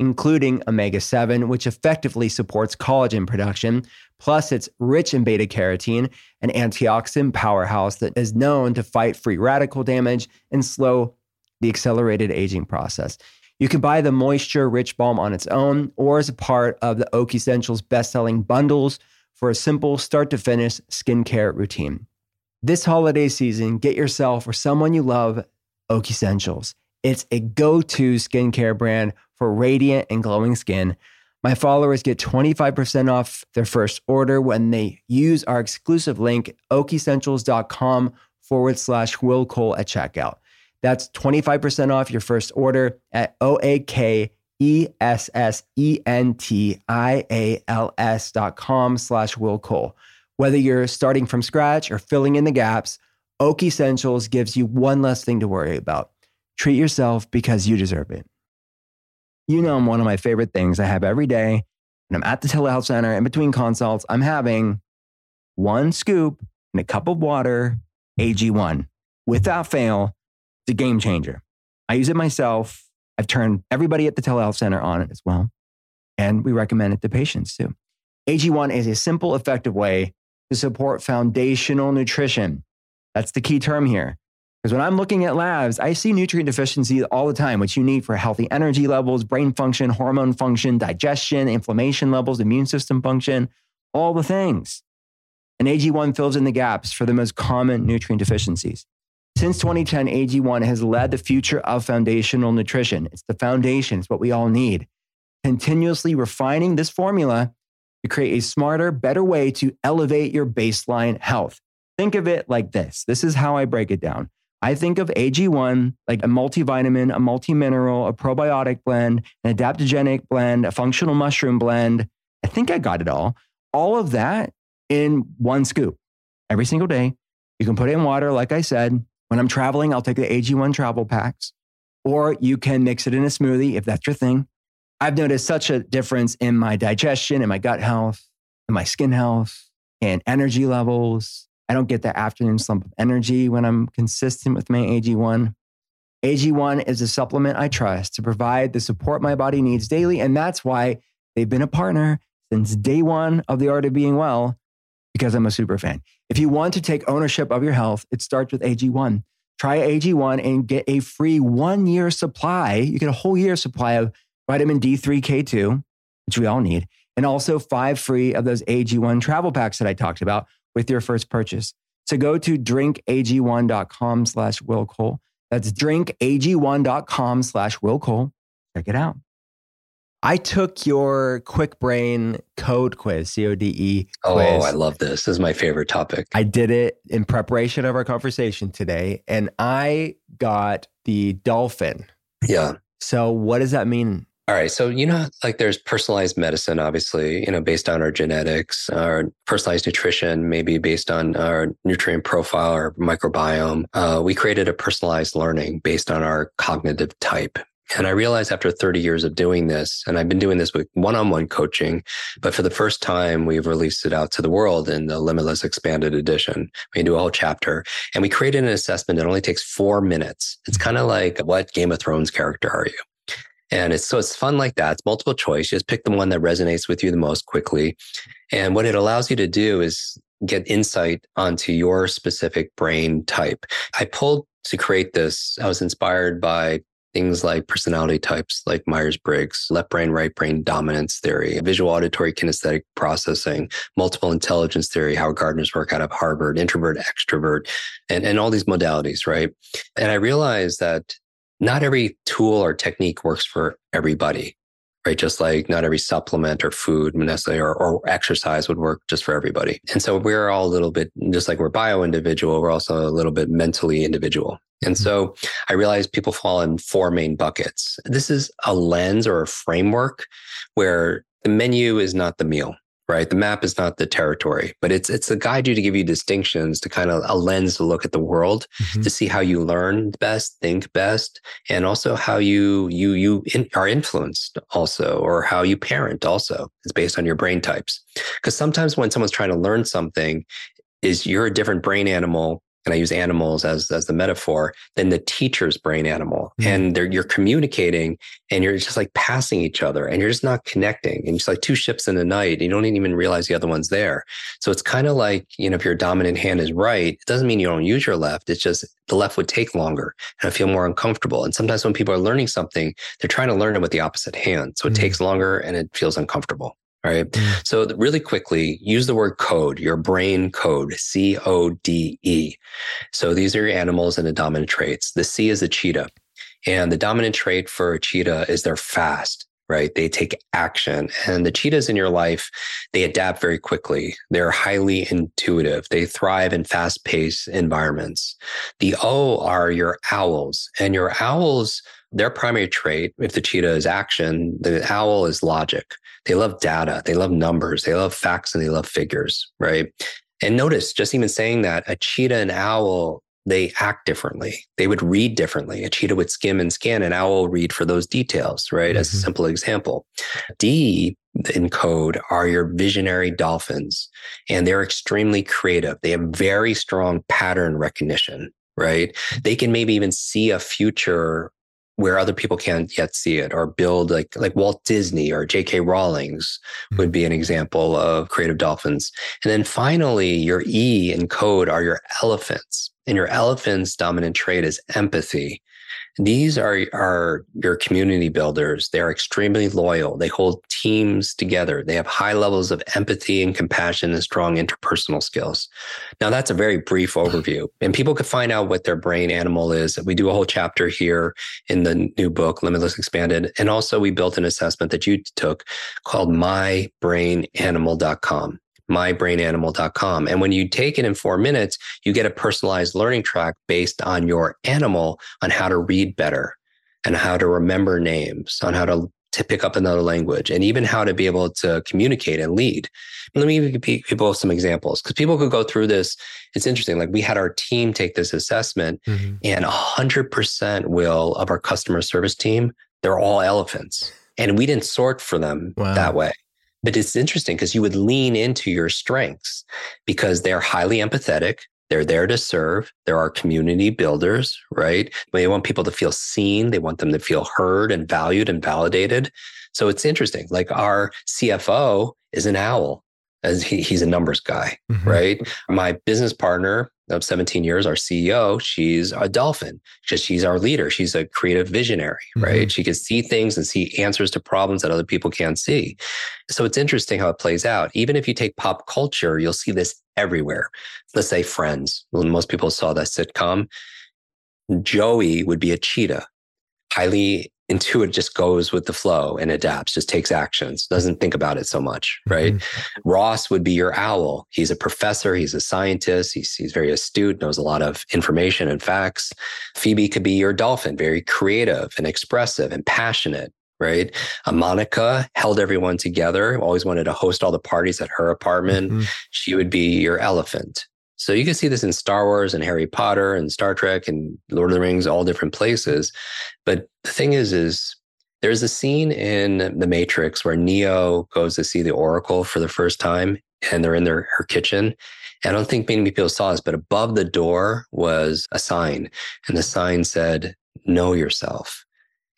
including omega seven, which effectively supports collagen production. Plus, it's rich in beta-carotene, an antioxidant powerhouse that is known to fight free radical damage and slow the accelerated aging process. You can buy the moisture-rich balm on its own or as a part of the Oak Essentials best-selling bundles for a simple start-to-finish skincare routine. This holiday season, get yourself or someone you love Oak Essentials. It's a go-to skincare brand for radiant and glowing skin. My followers get twenty-five percent off their first order when they use our exclusive link, oak essentials dot com forward slash Will Cole at checkout. That's twenty-five percent off your first order at O-A-K-E-S-S-E-N-T-I-A-L-S dot com slash Will Cole. Whether you're starting from scratch or filling in the gaps, Oak Essentials gives you one less thing to worry about. Treat yourself because you deserve it. You know, I'm one of my favorite things I have every day, and I'm at the telehealth center in between consults. I'm having one scoop and a cup of water, A G one. Without fail, it's a game changer. I use it myself. I've turned everybody at the telehealth center on it as well. And we recommend it to patients too. A G one is a simple, effective way to support foundational nutrition. That's the key term here. Because when I'm looking at labs, I see nutrient deficiency all the time, which you need for healthy energy levels, brain function, hormone function, digestion, inflammation levels, immune system function, all the things. And A G one fills in the gaps for the most common nutrient deficiencies. Since twenty ten, A G one has led the future of foundational nutrition. It's the foundation, it's what we all need. Continuously refining this formula to create a smarter, better way to elevate your baseline health. Think of it like this. This is how I break it down. I think of A G one like a multivitamin, a multimineral, a probiotic blend, an adaptogenic blend, a functional mushroom blend. I think I got it all. All of that in one scoop every single day. You can put it in water, like I said. When I'm traveling, I'll take the A G one travel packs, or you can mix it in a smoothie if that's your thing. I've noticed such a difference in my digestion and my gut health and my skin health and energy levels. I don't get that afternoon slump of energy when I'm consistent with my A G one. A G one is a supplement I trust to provide the support my body needs daily. And that's why they've been a partner since day one of The Art of Being Well, because I'm a super fan. If you want to take ownership of your health, it starts with A G one. Try A G one and get a free one-year supply. You get a whole year supply of vitamin D three, K two, which we all need, and also five free of those A G one travel packs that I talked about with your first purchase. So go to drink A G one dot com slash Will Cole. That's drink A G one dot com slash Will Cole. Check it out. I took your Kwik Brain code quiz, C O D E quiz. Oh, I love this. This is my favorite topic. I did it in preparation of our conversation today, and I got the dolphin. Yeah. So what does that mean? All right. So, you know, like there's personalized medicine, obviously, you know, based on our genetics, our personalized nutrition, maybe based on our nutrient profile or microbiome. Uh, we created a personalized learning based on our cognitive type. And I realized after thirty years of doing this, and I've been doing this with one-on-one coaching, but for the first time, we've released it out to the world in the Limitless Expanded Edition. We do a whole chapter and we created an assessment that only takes four minutes. It's kind of like, what Game of Thrones character are you? And it's so it's fun like that. It's multiple choice. You just pick the one that resonates with you the most quickly. And what it allows you to do is get insight onto your specific brain type. I pulled to create this. I was inspired by things like personality types, like Myers-Briggs, left brain, right brain dominance theory, visual auditory kinesthetic processing, multiple intelligence theory, Howard Gardner's work out of Harvard, introvert, extrovert, and, and all these modalities, right? And I realized that not every tool or technique works for everybody, right? Just like not every supplement or food necessarily or, or exercise would work just for everybody. And so we're all a little bit, just like we're bio-individual, we're also a little bit mentally individual. And so I realized people fall in four main buckets. This is a lens or a framework where the menu is not the meal, right? The map is not the territory, but it's it's a guide you to give you distinctions, to kind of a lens to look at the world, mm-hmm. to see how you learn best, think best, and also how you you you in, are influenced also, or how you parent also. It's based on your brain types. Because sometimes when someone's trying to learn something, is you're a different brain animal, and I use animals as as the metaphor, than the teacher's brain animal. Mm-hmm. And they're, you're communicating and you're just like passing each other and you're just not connecting. And it's like two ships in the night. And you don't even realize the other one's there. So it's kind of like, you know, if your dominant hand is right, it doesn't mean you don't use your left. It's just the left would take longer and I feel more uncomfortable. And sometimes when people are learning something, they're trying to learn it with the opposite hand. So it mm-hmm. takes longer and it feels uncomfortable. All right. So really quickly, use the word code, your brain code, C O D E. So these are your animals and the dominant traits. The C is the cheetah. And the dominant trait for a cheetah is they're fast, right? They take action. And the cheetahs in your life, they adapt very quickly. They're highly intuitive. They thrive in fast-paced environments. The O are your owls. And your owls, their primary trait, if the cheetah is action, the owl is logic. They love data. They love numbers. They love facts and they love figures, right? And notice, just even saying that, a cheetah and owl, they act differently. They would read differently. A cheetah would skim and scan. An owl will read for those details, right? Mm-hmm. As a simple example. D in code are your visionary dolphins, and they're extremely creative. They have very strong pattern recognition, right? They can maybe even see a future where other people can't yet see it, or build like, like Walt Disney or J K Rowling's mm-hmm. would be an example of creative dolphins. And then finally, your E in code are your elephants. And your elephant's dominant trait is empathy. These are, are your community builders. They're extremely loyal. They hold teams together. They have high levels of empathy and compassion and strong interpersonal skills. Now, that's a very brief overview. And people could find out what their brain animal is. We do a whole chapter here in the new book, Limitless Expanded. And also, we built an assessment that you took called my brain animal dot com. my brain animal dot com. And when you take it in four minutes, you get a personalized learning track based on your animal, on how to read better and how to remember names, on how to, to pick up another language, and even how to be able to communicate and lead. And let me give people some examples, because people could go through this. It's interesting. Like, we had our team take this assessment mm-hmm. and one hundred percent will of our customer service team, they're all elephants. And we didn't sort for them wow. that way. But it's interesting because you would lean into your strengths because they're highly empathetic. They're there to serve. They're our community builders, right? They want people to feel seen. They want them to feel heard and valued and validated. So it's interesting. Like, our C F O is an owl, as he, he's a numbers guy, mm-hmm. right? My business partner of seventeen years, our C E O, she's a dolphin because she's our leader. She's a creative visionary, mm-hmm. right? She can see things and see answers to problems that other people can't see. So it's interesting how it plays out. Even if you take pop culture, you'll see this everywhere. Let's say Friends. Most people saw that sitcom. Joey would be a cheetah, highly intuitive, just goes with the flow and adapts, just takes actions, doesn't think about it so much, right? Mm-hmm. Ross would be your owl. He's a professor. He's a scientist. He's, he's very astute, knows a lot of information and facts. Phoebe could be your dolphin, very creative and expressive and passionate, right? Uh, Monica held everyone together, always wanted to host all the parties at her apartment. Mm-hmm. She would be your elephant. So you can see this in Star Wars and Harry Potter and Star Trek and Lord of the Rings, all different places. But the thing is, is there's a scene in The Matrix where Neo goes to see the Oracle for the first time, and they're in their her kitchen. And I don't think many people saw this, but above the door was a sign, and the sign said, "Know yourself."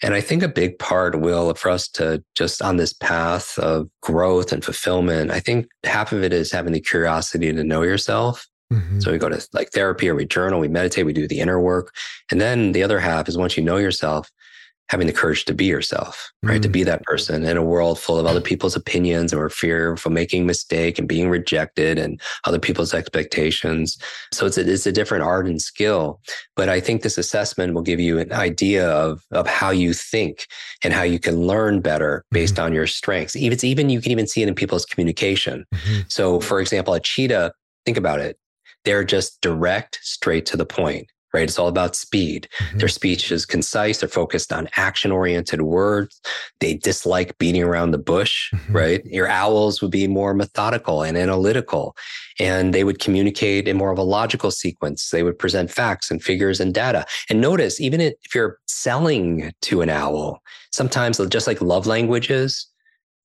And I think a big part, Will, for us to just on this path of growth and fulfillment, I think half of it is having the curiosity to know yourself. Mm-hmm. So we go to like therapy, or we journal, we meditate, we do the inner work. And then the other half is, once you know yourself, having the courage to be yourself, right? Mm-hmm. To be that person in a world full of other people's opinions, or fear for making mistake and being rejected and other people's expectations. So it's a, it's a different art and skill. But I think this assessment will give you an idea of, of how you think and how you can learn better based mm-hmm. on your strengths. Even, it's even, you can even see it in people's communication. Mm-hmm. So for example, a cheetah, think about it. They're just direct, straight to the point, right? It's all about speed. Mm-hmm. Their speech is concise. They're focused on action-oriented words. They dislike beating around the bush, mm-hmm. right? Your owls would be more methodical and analytical, and they would communicate in more of a logical sequence. They would present facts and figures and data. And notice, even if you're selling to an owl, sometimes just like love languages,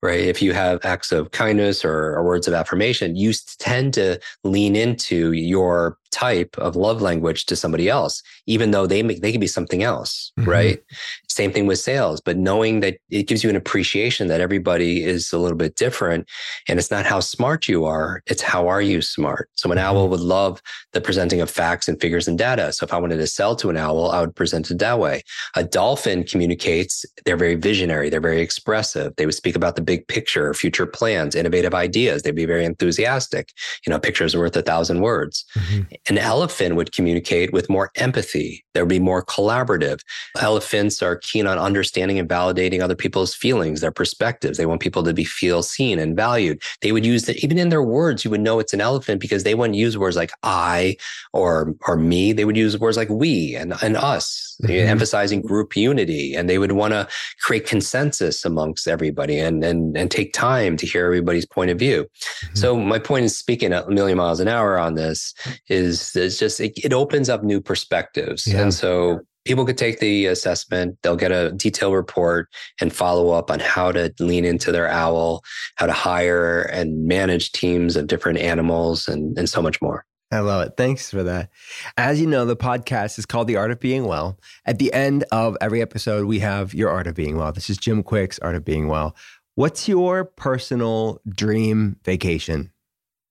right? If you have acts of kindness or, or words of affirmation, you tend to lean into your type of love language to somebody else, even though they make, they can be something else, mm-hmm. right? Same thing with sales, but knowing that it gives you an appreciation that everybody is a little bit different, and it's not how smart you are, it's how are you smart. So an owl would love the presenting of facts and figures and data. So if I wanted to sell to an owl, I would present it that way. A dolphin communicates, they're very visionary, they're very expressive. They would speak about the big picture, future plans, innovative ideas. They'd be very enthusiastic. You know, a picture is worth a thousand words. Mm-hmm. An elephant would communicate with more empathy. There would be more collaborative. Elephants are keen on understanding and validating other people's feelings, their perspectives. They want people to be feel seen and valued. They would use that even in their words. You would know it's an elephant because they wouldn't use words like I or or me. They would use words like we and, and us, mm-hmm. emphasizing group unity. And they would want to create consensus amongst everybody and and and take time to hear everybody's point of view. Mm-hmm. So my point is, speaking a million miles an hour on this is. It's just, it, it opens up new perspectives. Yeah. And so people could take the assessment, they'll get a detailed report and follow up on how to lean into their owl, how to hire and manage teams of different animals and, and so much more. I love it. Thanks for that. As you know, the podcast is called The Art of Being Well. At the end of every episode, we have your Art of Being Well. This is Jim Kwik's Art of Being Well. What's your personal dream vacation?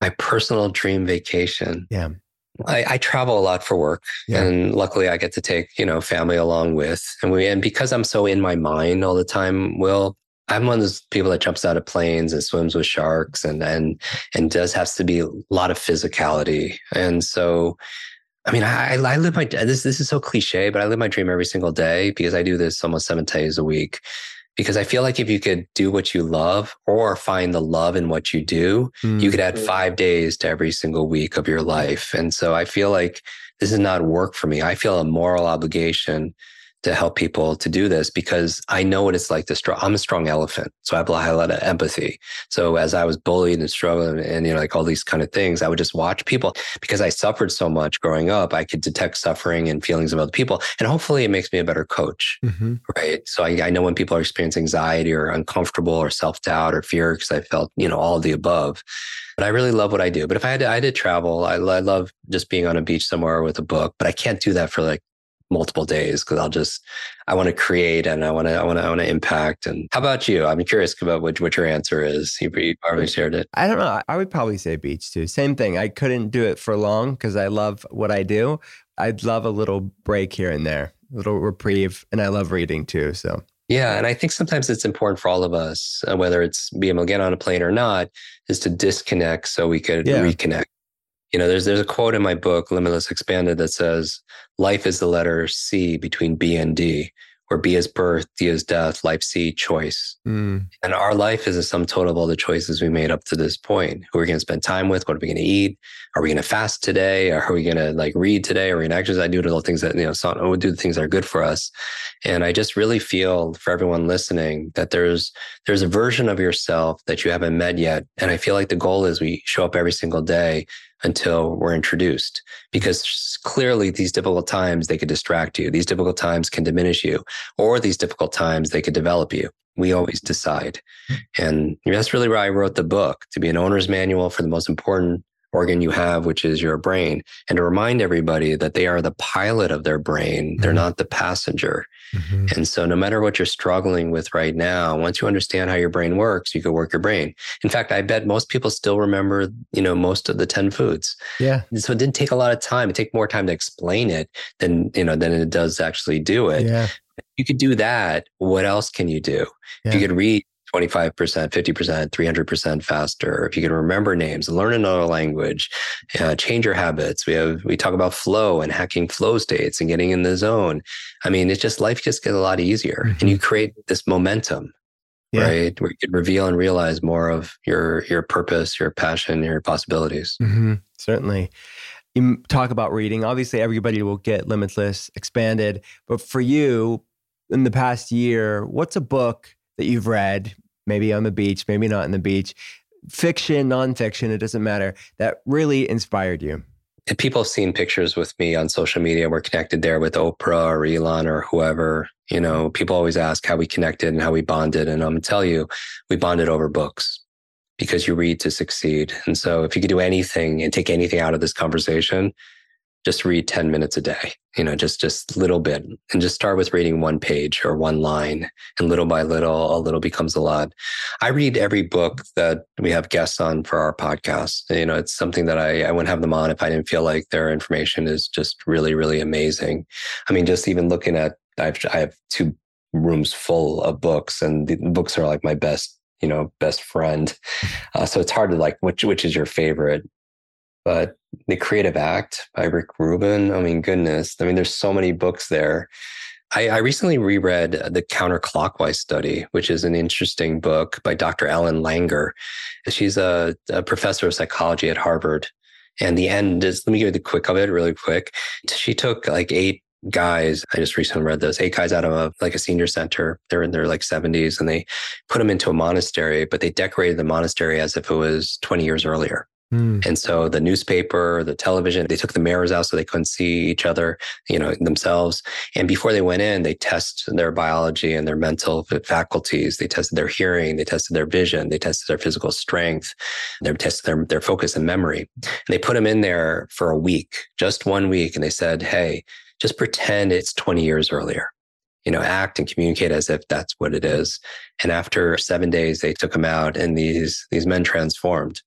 My personal dream vacation? Yeah. I, I travel a lot for work, yeah. and luckily I get to take, you know, family along with, and we, and because I'm so in my mind all the time, Will, I'm one of those people that jumps out of planes and swims with sharks and, and, and does have to be a lot of physicality. And so, I mean, I, I live my, this, this is so cliche, but I live my dream every single day because I do this almost seven days a week. Because I feel like if you could do what you love or find the love in what you do, mm-hmm. you could add five days to every single week of your life. And so I feel like this is not work for me. I feel a moral obligation to help people to do this because I know what it's like to struggle. I'm a strong elephant, so I have a lot of empathy. So as I was bullied and struggling and, you know, like all these kind of things, I would just watch people because I suffered so much growing up. I could detect suffering and feelings of other people. And hopefully it makes me a better coach, mm-hmm. right? So I, I know when people are experiencing anxiety or uncomfortable or self-doubt or fear, because I felt, you know, all of the above. But I really love what I do. But if I had to, I did travel. I, I love just being on a beach somewhere with a book, but I can't do that for like multiple days because I'll just, I want to create and I want to, I want to, I want to impact. And how about you? I'm curious about what, what your answer is. You probably shared it. I don't know. I would probably say beach too. Same thing. I couldn't do it for long because I love what I do. I'd love a little break here and there, a little reprieve. And I love reading too. So. Yeah. And I think sometimes it's important for all of us, whether it's being again on a plane or not, is to disconnect so we could yeah. reconnect. You know, there's there's a quote in my book, Limitless Expanded, that says, life is the letter C between B and D, where B is birth, D is death, life C, choice. Mm. And our life is a sum total of all the choices we made up to this point. Who are we going to spend time with? What are we going to eat? Are we going to fast today? Are we going to like read today? Are we going to exercise? I do the things that, you know, so I would do the things that are good for us. And I just really feel for everyone listening that there's there's a version of yourself that you haven't met yet. And I feel like the goal is we show up every single day until we're introduced, because clearly these difficult times, they could distract you. These difficult times can diminish you, or these difficult times, they could develop you. We always decide. And that's really why I wrote the book, to be an owner's manual for the most important organ you have, which is your brain. And to remind everybody that they are the pilot of their brain. They're mm-hmm. not the passenger. Mm-hmm. And so no matter what you're struggling with right now, once you understand how your brain works, you can work your brain. In fact, I bet most people still remember, you know, most of the ten foods. Yeah. And so it didn't take a lot of time. It took more time to explain it than, you know, than it does actually do it. Yeah. If you could do that, what else can you do? Yeah. If you could read twenty-five percent, fifty percent, three hundred percent faster. If you can remember names, learn another language, uh, change your habits. We have, we talk about flow and hacking flow states and getting in the zone. I mean, it's just, life just gets a lot easier mm-hmm. and you create this momentum, yeah. right? Where you can reveal and realize more of your, your purpose, your passion, your possibilities. Mm-hmm. Certainly. You talk about reading. Obviously everybody will get Limitless Expanded, but for you in the past year, what's a book that you've read, maybe on the beach, maybe not on the beach, fiction, nonfiction, it doesn't matter, that really inspired you? If people have seen pictures with me on social media, we're connected there with Oprah or Elon or whoever. You know, people always ask how we connected and how we bonded. And I'm going to tell you, we bonded over books, because you read to succeed. And so if you could do anything and take anything out of this conversation, just read ten minutes a day, you know, just, just little bit, and just start with reading one page or one line, and little by little, a little becomes a lot. I read every book that we have guests on for our podcast. You know, it's something that I, I wouldn't have them on if I didn't feel like their information is just really, really amazing. I mean, just even looking at, I've, I have two rooms full of books, and the books are like my best, you know, best friend. Uh, so it's hard to like, which, which is your favorite? But The Creative Act by Rick Rubin, I mean, goodness. I mean, there's so many books there. I, I recently reread The Counterclockwise Study, which is an interesting book by Doctor Ellen Langer. She's a, a professor of psychology at Harvard. And the end is, let me give you the quick of it really quick. She took like eight guys, I just recently read this, eight guys out of a, like a senior center. They're in their like seventies and they put them into a monastery, but they decorated the monastery as if it was twenty years earlier. Mm. And so the newspaper, the television, they took the mirrors out so they couldn't see each other, you know, themselves. And before they went in, they test their biology and their mental faculties. They tested their hearing, they tested their vision, they tested their physical strength, they tested their, their focus and memory. And they put them in there for a week, just one week. And they said, hey, just pretend it's twenty years earlier. You know, act and communicate as if that's what it is. And after seven days, they took them out and these, these men transformed.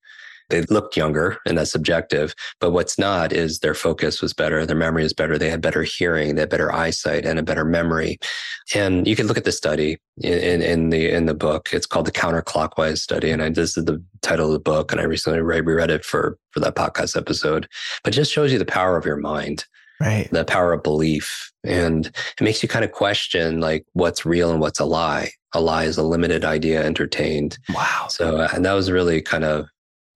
They looked younger, and that's subjective. But what's not is their focus was better. Their memory is better. They had better hearing, they had better eyesight and a better memory. And you can look at the study in, in the in the book. It's called The Counterclockwise Study. And I, this is the title of the book. And I recently reread it for, for that podcast episode. But it just shows you the power of your mind, right? The power of belief. And it makes you kind of question like what's real and what's a lie. A lie is a limited idea entertained. Wow. So and that was really kind of,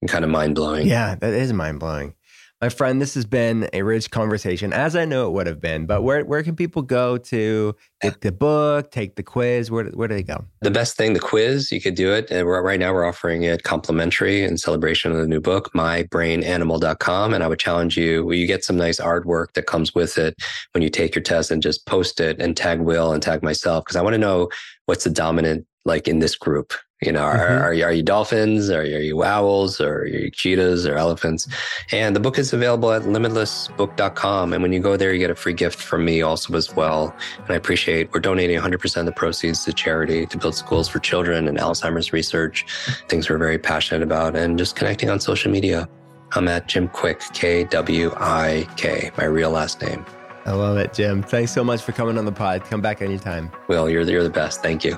kind of mind-blowing. Yeah, that is mind-blowing. My friend, this has been a rich conversation, as I know it would have been, but where where can people go to get the book, take the quiz? Where, where do they go? The best thing, the quiz, you could do it. And right now we're offering it complimentary in celebration of the new book, my brain animal dot com. And I would challenge you, well, you get some nice artwork that comes with it when you take your test and just post it and tag Will and tag myself, because I want to know what's the dominant, like in this group. You know, are, mm-hmm. are you are you dolphins? Are you, are you owls? Or are you cheetahs or elephants? And the book is available at limitless book dot com. And when you go there, you get a free gift from me also as well. And I appreciate we're donating one hundred percent of the proceeds to charity to build schools for children and Alzheimer's research, things we're very passionate about, and just connecting on social media. I'm at Jim Kwik, K W I K, my real last name. I love it, Jim. Thanks so much for coming on the pod. Come back anytime. Will, you're, you're the best. Thank you.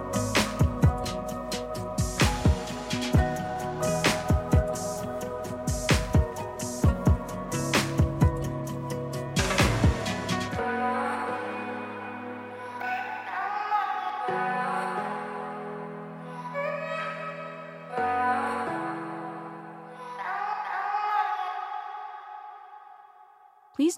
Please